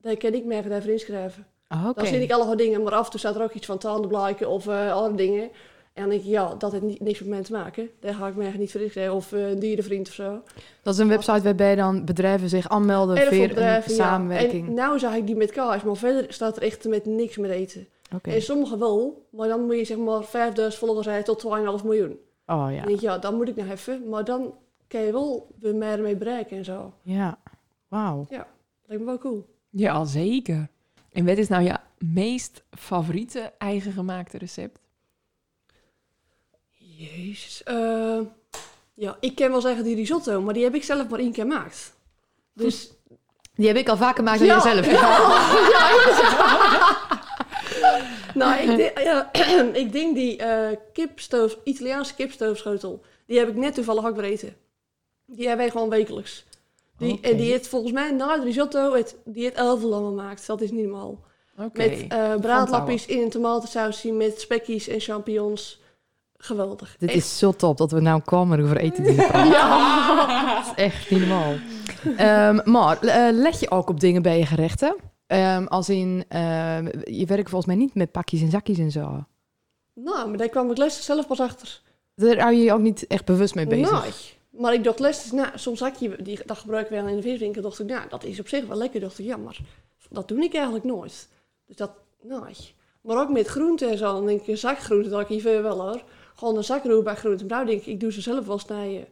daar kan ik mij even inschrijven. Oh, okay. Dan zie ik allemaal dingen, maar af en toe staat er ook iets van tandenblijken of uh, andere dingen. En dan denk ik, ja, dat heeft niks met mij te maken. Daar ga ik me echt niet voor inschrijven. Of uh, een dierenvriend of zo. Dat is een website waarbij dan bedrijven zich aanmelden voor een samenwerking. Ja. En nou zag ik die met kaas, maar verder staat er echt met niks met eten. Okay. En sommigen wel, maar dan moet je zeg maar vijfduizend volgers hebben tot twee komma vijf miljoen. Oh ja. Dan denk ik, ja, dat moet ik nog even. Maar dan kan je wel bij mij ermee bereiken en zo. Ja, wauw. Ja, dat lijkt me wel cool. Ja, zeker. En wat is nou je meest favoriete eigen gemaakte recept? Jezus. Uh, ja, ik ken wel zeggen die risotto, maar die heb ik zelf maar één keer gemaakt. Dus... Die heb ik al vaker gemaakt dan ja, jij zelf. Ja, ja, ja. Nou, ik, de, ja, ik denk die uh, kipstoof, Italiaanse kipstoofschotel, die heb ik net toevallig ook eten. Die hebben wij gewoon wekelijks. Die, okay. En die heeft volgens mij na het risotto, het, die heeft elvenlam gemaakt. Dat is niet normaal. Okay. Met uh, braadlapjes in een tomatensausje met spekjes en champignons. Geweldig. Dit echt. Is zo top dat we nou komen over eten die praten. Ja. Dat is echt niet normaal. Um, maar uh, let je ook op dingen bij je gerechten? Um, als in, uh, je werkt volgens mij niet met pakjes en zakjes en zo. Nou, maar daar kwam ik les zelf pas achter. Daar hou je je ook niet echt bewust mee bezig? Nee, maar ik dacht les, nou, soms zakje, die, dat gebruiken we wel in de viswinkel. Dacht ik, nou, dat is op zich wel lekker. Dacht ik, ja, maar dat doe ik eigenlijk nooit. Dus dat, nee. Maar ook met groenten en zo. Dan denk je, zakgroenten, dat ik hier wel hoor. Gewoon een zakroer bij groente. Nou, denk ik, ik doe ze zelf wel snijden. Het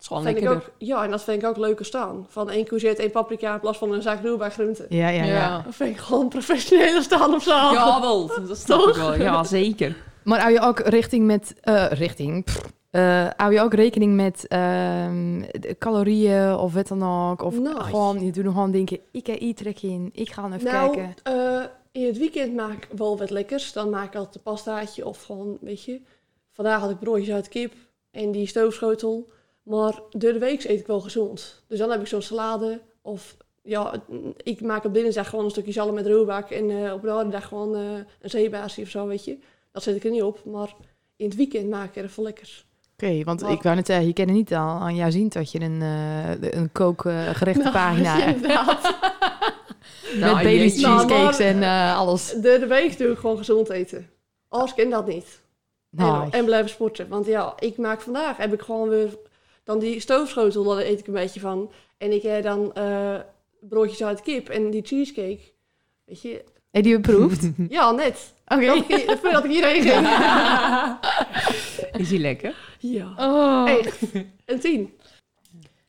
is gewoon lekkerder. Ja, en dat vind ik ook leuker staan. Van één courgette, één paprika in plaats van een zakroer bij groente. Ja, ja, ja, ja. Dat vind ik gewoon professioneel staan of zo. Ja, wel. Dat snap ik wel. Ja, zeker. Maar hou je ook richting met... Uh, richting... Pff, uh, hou je ook rekening met uh, calorieën of wat dan ook? Of nice. Gewoon, je doet gewoon denken, ik heb hier trek in. Ik ga even nou, kijken. Nou, uh, in het weekend maak ik wel wat lekkers. Dan maak ik altijd een pastaatje of gewoon, weet je... Vandaag had ik broodjes uit kip en die stoofschotel. Maar door de week eet ik wel gezond. Dus dan heb ik zo'n salade of ja, ik maak op de ene dag gewoon een stukje zalm met roerbak en uh, op de andere dag gewoon uh, een zeebasie of zo, weet je. Dat zet ik er niet op, maar in het weekend maak ik er veel lekkers. Oké, okay, want maar, ik wou net zeggen, je kan er niet aan, aan jou zien dat je een, uh, een kookgerechtenpagina uh, hebt. Nou, met baby nou, cheesecakes nou, en uh, alles. De, de week doe ik gewoon gezond eten. Als ken dat niet. Nice. En, en blijven sporten. Want ja, ik maak vandaag, heb ik gewoon weer... Dan die stoofschotel, daar eet ik een beetje van. En ik heb dan uh, broodjes uit kip en die cheesecake. Weet je... Heb je beproefd? Ja, net. Oké. Okay. Dat voordat ik hierheen ging. Ja. Is die lekker? Ja. Oh. Echt. Een tien.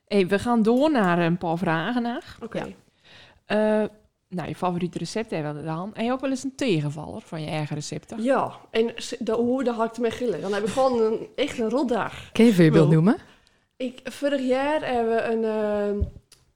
Hey, we gaan door naar een paar vragen. Oké. Okay. Ja. Uh, nou, je favoriete recepten hebben we dan. En je ook wel eens een tegenvaller van je eigen recepten? Ja. En daar had ik mee gillen. Dan heb ik gewoon een, echt een rotdag. Kun je een voorbeeld noemen? Ik, vorig jaar hebben we een... Uh,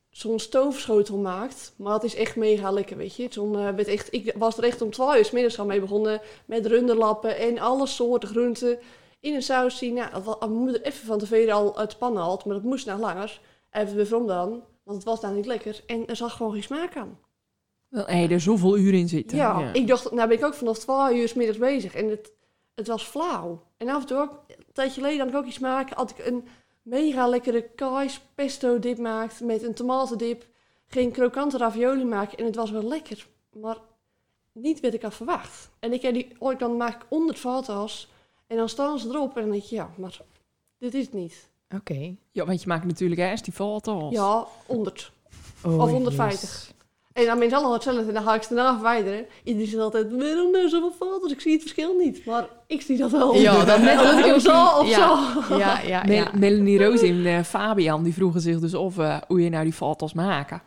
zo'n stoofschotel maakt, maar dat is echt mega lekker, weet je. Zo'n, uh, met echt, ik was er echt om twaalf uur 's middags al mee begonnen met runderlappen en alle soorten groenten in een sausje. Nou, we moeten even van tevoren al uit de pan halen, maar dat moest nog langer. Even bevrom dan, want het was nou niet lekker en er zat gewoon geen smaak aan. Wel, hé, hey, er zoveel uur in zitten. Ja, ja, ik dacht, nou ben ik ook vanaf twaalf uur 's middags bezig en het, het was flauw. En af en toe, ook, een tijdje geleden had ik ook iets maken, had ik een... mega lekkere kais pesto dip maakt met een tomatendip. Geen krokante ravioli maken en het was wel lekker. Maar niet werd ik af verwacht. En ik heb die ooit dan maak ik onder het vaatwas en dan staan ze erop en dan denk je ja, maar dit is het niet. Oké. Okay. Ja, want je maakt natuurlijk eerst die vaatwas. Ja, honderd. Oh, of honderdvijftig. Yes. En dan ben je allemaal hetzelfde en dan ga ik ze daarna verwijderen. Iedereen zegt altijd, waarom nou zoveel foto's? Ik zie het verschil niet. Maar ik zie dat wel. Ja, dat net dat ik hem zo of ja, zo. Ja, ja, Mel- ja. Melanie Roos en uh, Fabian die vroegen zich dus of uh, hoe je nou die foto's maken.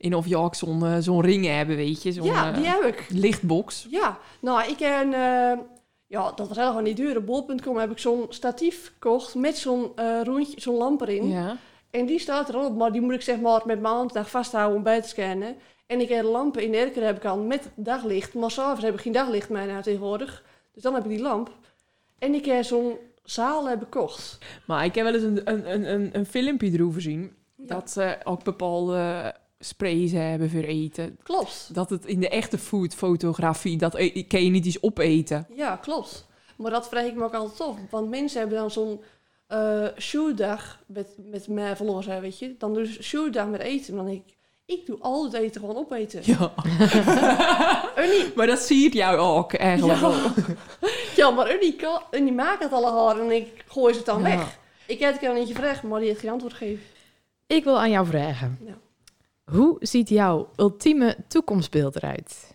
En of je ook zo'n, uh, zo'n ringen hebben, weet je. Zo'n, ja, die heb ik. Uh, lichtbox. Ja, nou ik en uh, ja, dat was helemaal niet duur. Op bol punt com heb ik zo'n statief gekocht met zo'n uh, rondje, zo'n lamp erin. Ja. En die staat erop, maar die moet ik zeg maar met mijn hand daar vasthouden om bij te scannen. En ik heb lampen in de erker heb ik aan met daglicht. Maar s'avonds heb ik geen daglicht meer nou tegenwoordig. Dus dan heb ik die lamp. En ik heb zo'n zaal hebben gekocht. Maar ik heb wel eens een, een, een, een filmpje erover zien. Ja. Dat ze ook bepaalde sprays hebben voor eten. Klopt. Dat het in de echte foodfotografie, dat e- kan je niet eens opeten. Ja, klopt. Maar dat vraag ik me ook altijd af. Want mensen hebben dan zo'n uh, shoedag met, met mij verloren, weet je. Dan dus shoedag met eten. Dan denk ik... Ik doe al het eten gewoon opeten. Ja. Ernie... Maar dat zie ik jou ook, eigenlijk. Ja, ja maar Ernie, kan... Ernie maakt het allemaal en ik gooi ze dan ja. weg. Ik heb het een eentje vraag, maar die heeft geen antwoord gegeven. Ik wil aan jou vragen. Ja. Hoe ziet jouw ultieme toekomstbeeld eruit?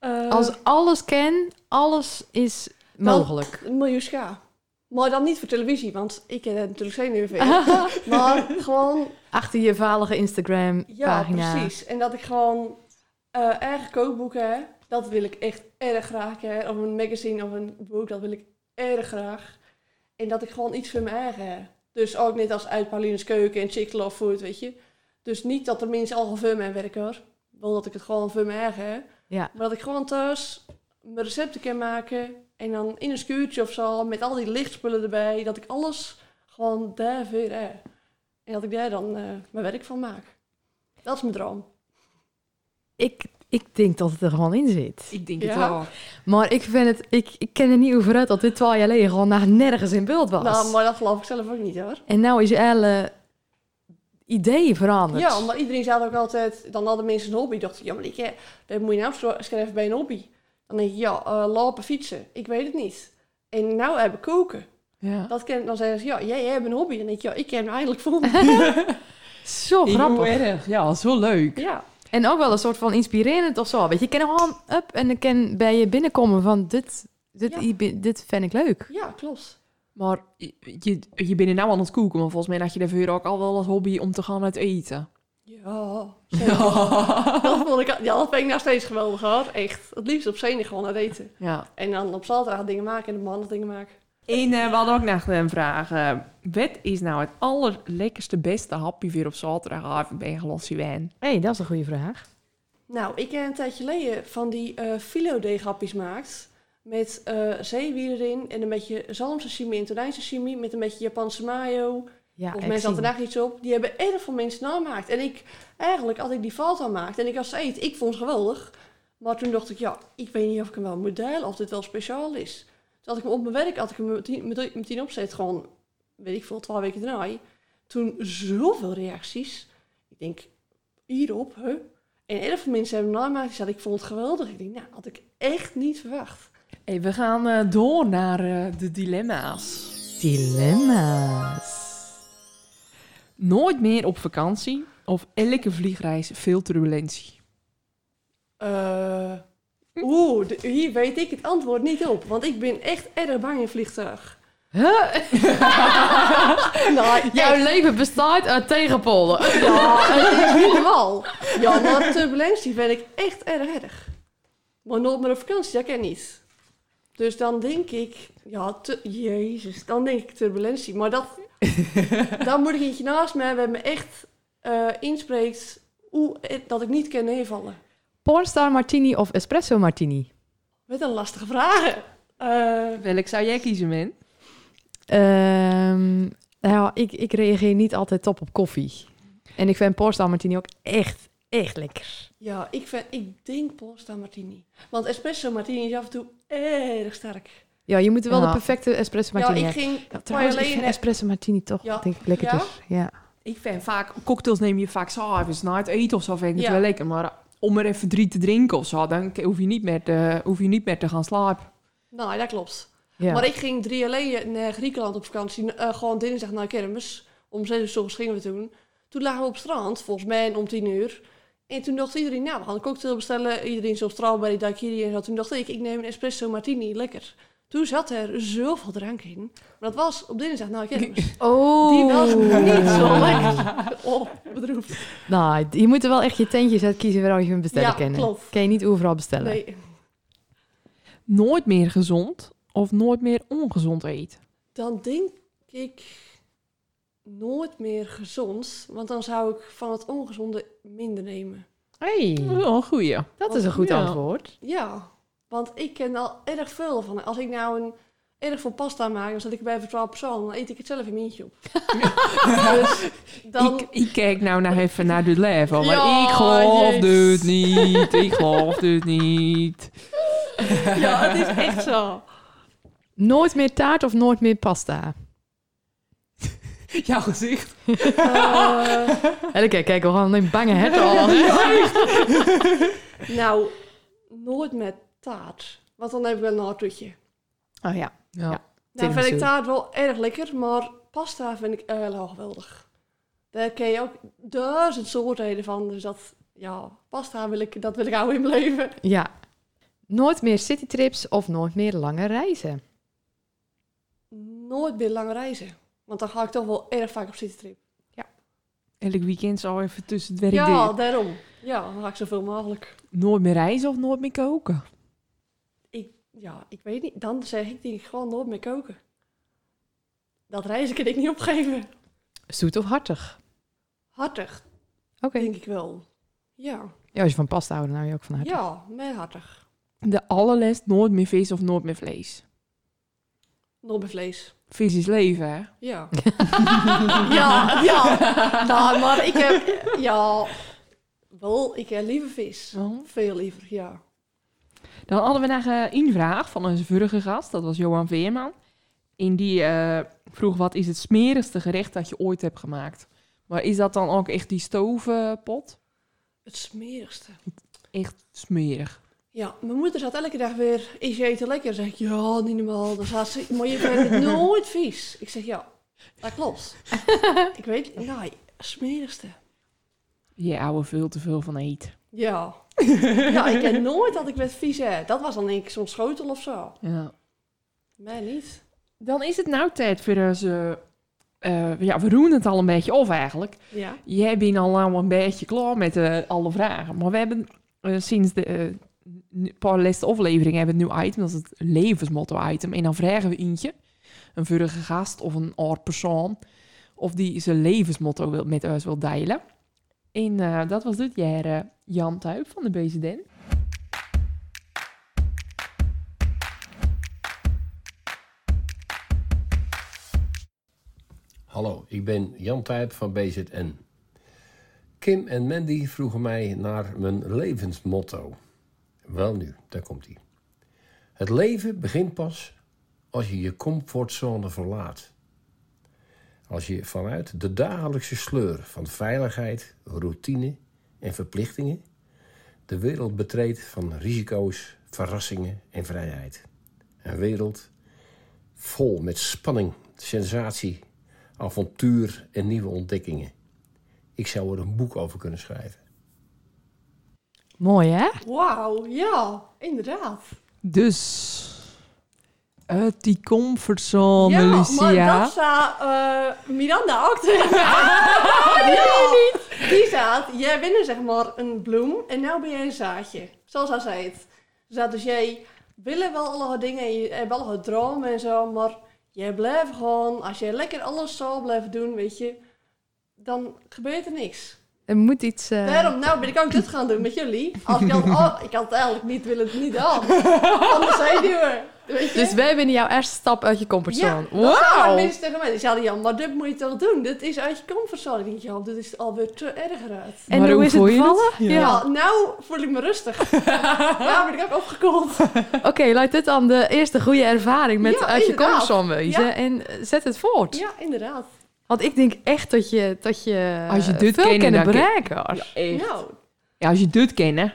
Uh... Als alles kan, alles is mogelijk. Dan, miljoenska. Maar dan niet voor televisie, want ik heb natuurlijk zenuwen. Maar gewoon... Achter je valige Instagram-pagina. Ja, precies. En dat ik gewoon uh, eigen kookboeken heb. Dat wil ik echt erg graag. Hè. Of een magazine of een boek, dat wil ik erg graag. En dat ik gewoon iets voor mijn eigen heb. Dus ook net als uit Paulines Keuken en Chick's Love Food, weet je. Dus niet dat er mensen al voor mij werken, hoor. Wel dat ik het gewoon voor mijn eigen heb. Ja. Maar dat ik gewoon thuis mijn recepten kan maken... En dan in een schuurtje of zo, met al die lichtspullen erbij. Dat ik alles gewoon daar weer heb. En dat ik daar dan uh, mijn werk van maak. Dat is mijn droom. Ik, ik denk dat het er gewoon in zit. Ik denk ja. het wel. Maar ik vind het, ik, ik ken er niet over uit dat dit twaalf jaar geleden gewoon nog nergens in beeld was. Nou, maar dat geloof ik zelf ook niet hoor. En nou is je hele idee veranderd. Ja, maar iedereen zei ook altijd, dan hadden mensen een hobby. Dacht ik, ja maar ik, dat moet je nou afschrijven bij een hobby. Dan denk ik, ja, uh, lopen, fietsen. Ik weet het niet. En nou hebben koken. Ja. Dat ken, dan zeggen ze, ja, jij hebt een hobby. Dan denk ik, ja, ik ken hem eindelijk voor me. Zo grappig. Erg. Ja, zo leuk. Ja. En ook wel een soort van inspirerend of zo. Weet je, je kan gewoon up en dan kan bij je binnenkomen van dit, dit, ja. dit vind ik leuk. Ja, klopt. Maar je, je bent er nou aan het koken. Maar volgens mij had je daarvoor ook al wel als hobby om te gaan uit eten. Ja, ja. Dat vond ik, ja, dat vind ik nou steeds geweldig hoor. Echt, het liefst op zenuw gewoon naar eten. Ja. En dan op zaterdag dingen maken en op maandag dingen maken. En uh, we hadden ook nog een vraag. Uh, wat is nou het allerlekkerste, beste hapje weer op zaterdagavond bij een glasje wijn? Hé, hey, dat is een goede vraag. Nou, ik heb een tijdje geleden van die uh, filodeeghapjes gemaakt. Met uh, zeewier erin en een beetje zalmsashimi en tonijnsashimi. Met een beetje Japanse mayo Ja, volgens mij zat er daar iets op. Die hebben heel veel mensen nagemaakt. En ik, eigenlijk, als ik die foto maakte en ik was eet, ik vond het geweldig. Maar toen dacht ik, ja, ik weet niet of ik hem wel moet delen, of dit wel speciaal is. Toen had ik hem op mijn werk, had ik hem meteen, meteen opzet, gewoon, weet ik veel, twaalf weken draai. Toen zoveel reacties. Ik denk, hierop, hè. Huh? En heel veel mensen hebben hem nagemaakt. Die zeiden, ik vond het geweldig. Ik denk, nou, had ik echt niet verwacht. Hey, we gaan uh, door naar uh, de dilemma's. Dilemma's. Nooit meer op vakantie of elke vliegreis veel turbulentie? Uh, Oeh, hier weet ik het antwoord niet op. Want ik ben echt erg bang in vliegtuig. Huh? nou, Jouw echt. leven bestaat uit tegenpollen. ja, het is niet normaal. Ja, maar turbulentie vind ik echt erg erg. Maar nooit meer op vakantie, dat ken ik niet. Dus dan denk ik... Ja, tu- Jezus, dan denk ik turbulentie. Maar dat... dan moet ik eentje naast me hebben... dat me echt uh, inspreekt... Hoe, dat ik niet kan neervallen. Pornstar martini of espresso martini? Wat een lastige vraag. Uh, Welk zou jij kiezen, man? Um, nou, ik, ik reageer niet altijd top op koffie. En ik vind pornstar martini ook echt... Echt lekker. Ja, ik, vind, ik denk Pornstar martini. Want espresso martini is af en toe erg sterk. Ja, je moet wel ja. de perfecte espresso martini ja, ik ging ja, trouwens, ik vind espresso martini toch, ja. denk ik, lekkerder. Ja? Ja. Ik vind vaak, cocktails neem je vaak s'avonds na het eten of zo, vind ik ja. het wel lekker. Maar om er even drie te drinken of zo, dan hoef je niet meer te, hoef je niet meer te gaan slapen. Nou, dat klopt. Ja. Maar ik ging drie alleen naar Griekenland op vakantie, uh, gewoon dinsdag naar kermis. Om zes uur 's ochtends gingen we toen. Toen lagen we op het strand, volgens mij om tien uur. En toen dacht iedereen, nou, we gaan een cocktail bestellen. Iedereen zo'n strawberry daiquiri en zo. Toen dacht ik, ik neem een espresso martini, lekker. Toen zat er zoveel drank in. Maar dat was op dinsdag, nou, ik ken het. Oh. Die was niet zo lekker. Oh, bedroefd. Nou, je moet er wel echt je tentjes uit kiezen waar je hem bestellen ja, kennen. Klopt. Kan je niet overal bestellen. Nee. Nooit meer gezond of nooit meer ongezond eten? Dan denk ik... Nooit meer gezond, want dan zou ik van het ongezonde minder nemen. Hé, hey, oh, een goeie. Dat want, is een goed ja. antwoord. Ja, want ik ken al erg veel van. Als ik nou een erg veel pasta maak, dan zet ik bij voor twaalf personen, dan eet ik het zelf in eentje op. dus dan... ik, ik kijk nou nog even naar dit level, maar ja, ik geloof dit niet. Ik geloof dit niet. ja, het is echt zo. Nooit meer taart of nooit meer pasta? Jouw gezicht. Uh... En kijk, kijk, we gaan een bange het al. nou, nooit met taart. Want dan heb ik wel een hartje. Oh ja. ja. ja. Nou, vind ik taart wel erg lekker, maar pasta vind ik heel geweldig. Daar ken je ook duizend soorten van. Dus dat, ja, pasta wil ik, dat wil ik houden in mijn leven. Ja. Nooit meer citytrips of nooit meer lange reizen? Nooit meer lange reizen. Want dan ga ik toch wel erg vaak op citytrip. Ja. Elk weekend zou even tussen het werk ja, delen. Ja, daarom. Ja, dan ga ik zoveel mogelijk. Nooit meer reizen of nooit meer koken? Ik, ja, ik weet niet. Dan zeg ik denk ik gewoon nooit meer koken. Dat reizen kan ik niet opgeven. Zoet of hartig? Hartig. Oké. Okay. Denk ik wel. Ja. Ja, als je van pasta houdt, dan hou je ook van hartig. Ja, meer hartig. De allerlast nooit meer vis of nooit meer vlees? Nooit meer vlees. Vis is leven, hè? Ja. ja, ja. Nou, maar ik heb... Ja, wel, ik heb liever vis. Oh. Veel liever, ja. Dan hadden we nog een invraag van onze vorige gast. Dat was Johan Veerman. En die uh, vroeg, wat is het smerigste gerecht dat je ooit hebt gemaakt? Maar is dat dan ook echt die stovenpot? Het smerigste. Echt smerig. Ja, mijn moeder zat elke dag weer, is je eten lekker? Zeg ik, ja, niet normaal. Dan zat ze, maar je vindt het nooit vies. Ik zeg, ja, dat klopt. ik weet, nee, smerigste. Je ouwe veel te veel van eet. Ja. ja, ik ken nooit dat ik werd vies, hè. Dat was dan denk ik zo'n schotel of zo. Ja. Mij niet. Dan is het nou tijd voor onze... Uh, ja, we roeren het al een beetje af eigenlijk. Ja. Jij bent al een beetje klaar met uh, alle vragen. Maar we hebben uh, sinds de... Uh, een paar laatste afleveringen hebben we een nieuw item. Dat is het levensmotto-item. En dan vragen we eentje, een vorige gast of een oud persoon... of die zijn levensmotto wil, met ons wil delen. En uh, dat was dit jaar uh, Jan Tuip van de B Z N. Hallo, ik ben Jan Tuip van B Z N. Kim en Mandy vroegen mij naar mijn levensmotto. Welnu, daar komt ie. Het leven begint pas als je je comfortzone verlaat. Als je vanuit de dagelijkse sleur van veiligheid, routine en verplichtingen de wereld betreedt van risico's, verrassingen en vrijheid. Een wereld vol met spanning, sensatie, avontuur en nieuwe ontdekkingen. Ik zou er een boek over kunnen schrijven. Mooi, hè? Wauw, ja, inderdaad. Dus, uit die comfortzone, ja, Lucia. Ja, maar dat staat uh, Miranda ook tegen. Ah, nee, niet. Die staat, jij bent zeg maar een bloem en nu ben jij een zaadje. Zoals hij zei het. Staat dus jij willen wel alle dingen en je hebt wel alle dromen en zo, maar jij blijft gewoon, als jij lekker alles zo blijft doen, weet je, dan gebeurt er niks. Er moet iets... Uh... Daarom, nou ben ik ook dit gaan doen met jullie. Als ik, had, oh, ik had het eigenlijk niet willen het niet al. Anders zijn die we. Dus wij binnen jouw eerste stap uit je comfortzone. Ja, dat zou wow. mensen tegen mij. Die zeiden, Jan, maar dit moet je toch doen? Dit is uit je comfortzone. Ik denk, Jan, dit is alweer te erger uit. En maar hoe is het vallen? Ja. ja, nou voel ik me rustig. Daar ben ik ook opgekoeld. Oké, okay, lijkt dit dan de eerste goede ervaring met ja, uit inderdaad. je comfortzone wezen. Ja. En zet het voort. Ja, inderdaad. Want ik denk echt dat je, dat je, als je dit veel kan bereiken. Ja, echt. Nou. ja, als je dit kent, hè.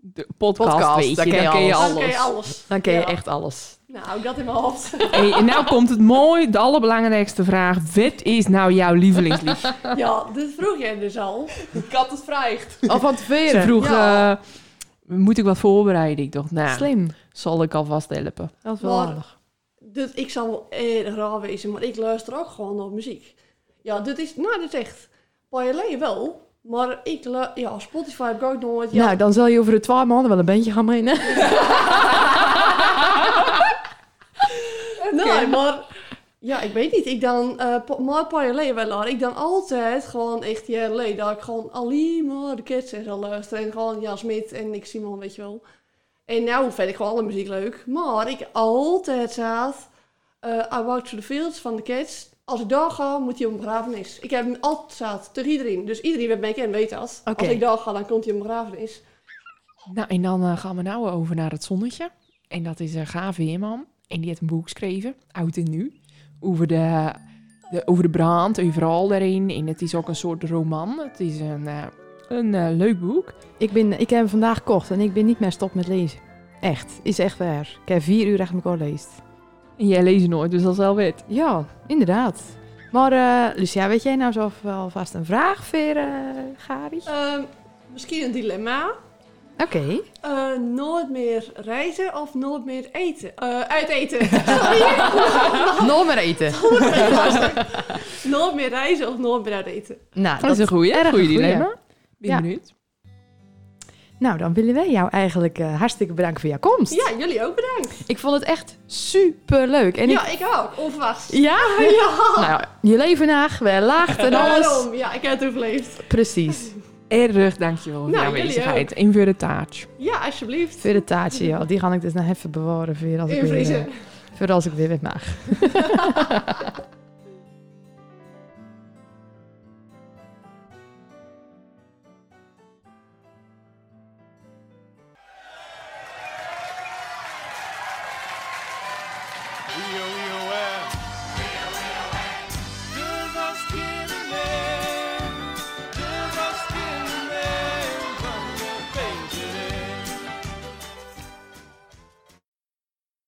De podcast, podcast weet je, dan, dan ken je alles. Dan ken je, alles. Dan ken je ja. echt alles. Nou, dat in mijn hoofd. Hey, en nou komt het mooi, de allerbelangrijkste vraag. Wat is nou jouw lievelingslied? Ja, dit vroeg jij dus al. Ik had het vraagt. Al van tevoren. Ze vroeg, ja. uh, moet ik wat voorbereiden? Ik dacht, nou, slim. Zal ik alvast helpen. Dat is wel maar, handig. Dit, ik zal wel erg raar wezen, maar ik luister ook gewoon naar muziek. Ja, dit is, nou, dit is echt, Paulines wel, maar ik, le- ja, Spotify heb ik ook nooit. Ja. Nou, dan zal je over de twaalf maanden wel een bandje gaan meenemen. Okay. Nee, maar, ja, ik weet niet, ik dan, uh, pa- maar Paulines wel hoor, ik dan altijd gewoon echt jaren dat ik gewoon alleen maar de kids en zo luister en gewoon Jan Smit en ik Simon, weet je wel. En nou vind ik gewoon alle muziek leuk, maar ik altijd zat, uh, I Walk to the Fields van de Kids. Als ik daar ga, moet hij op een begrafenis. Ik heb hem altijd tegen iedereen. Dus iedereen met mij kent weet dat. Okay. Als ik daar ga, dan komt hij op een begrafenis. Nou, en dan uh, gaan we nou over naar het zonnetje. En dat is uh, Jan Veerman. En die heeft een boek geschreven, Oud en Nu. Over de, de, over de brand, overal daarin. En het is ook een soort roman. Het is een, uh, een uh, leuk boek. Ik, ben, ik heb hem vandaag gekocht en ik ben niet meer stop met lezen. Echt, is echt waar. Ik heb vier uur achter elkaar gelezen. En jij leest nooit, dus dat is wel wet. Ja, inderdaad. Maar uh, Lucia, weet jij nou zo wel vast een vraag voor uh, Gari? Uh, misschien een dilemma. Oké. Okay. Uh, nooit meer reizen of nooit meer eten? Uh, uiteten. Sorry. Nooit meer eten. Nooit meer reizen of nooit meer uit eten. Nou, dat is een goeie. Erg goeie dilemma. Ben ja. benieuwd. Nou, dan willen wij jou eigenlijk uh, hartstikke bedanken voor jouw komst. Ja, jullie ook bedankt. Ik vond het echt superleuk. En ja, ik, ik ook. Onverwacht. Ja? ja. Nou, je leven naag, wel lacht en alles. Daarom. Ja, ik heb het overleefd. Precies. Erg dankjewel voor nou, jouw aanwezigheid. En voor de taartje. Ja, alsjeblieft. Voor de taartje, ja. Die ga ik dus nog even bewaren voor als, ik weer, uh, voor als ik weer weer mag. We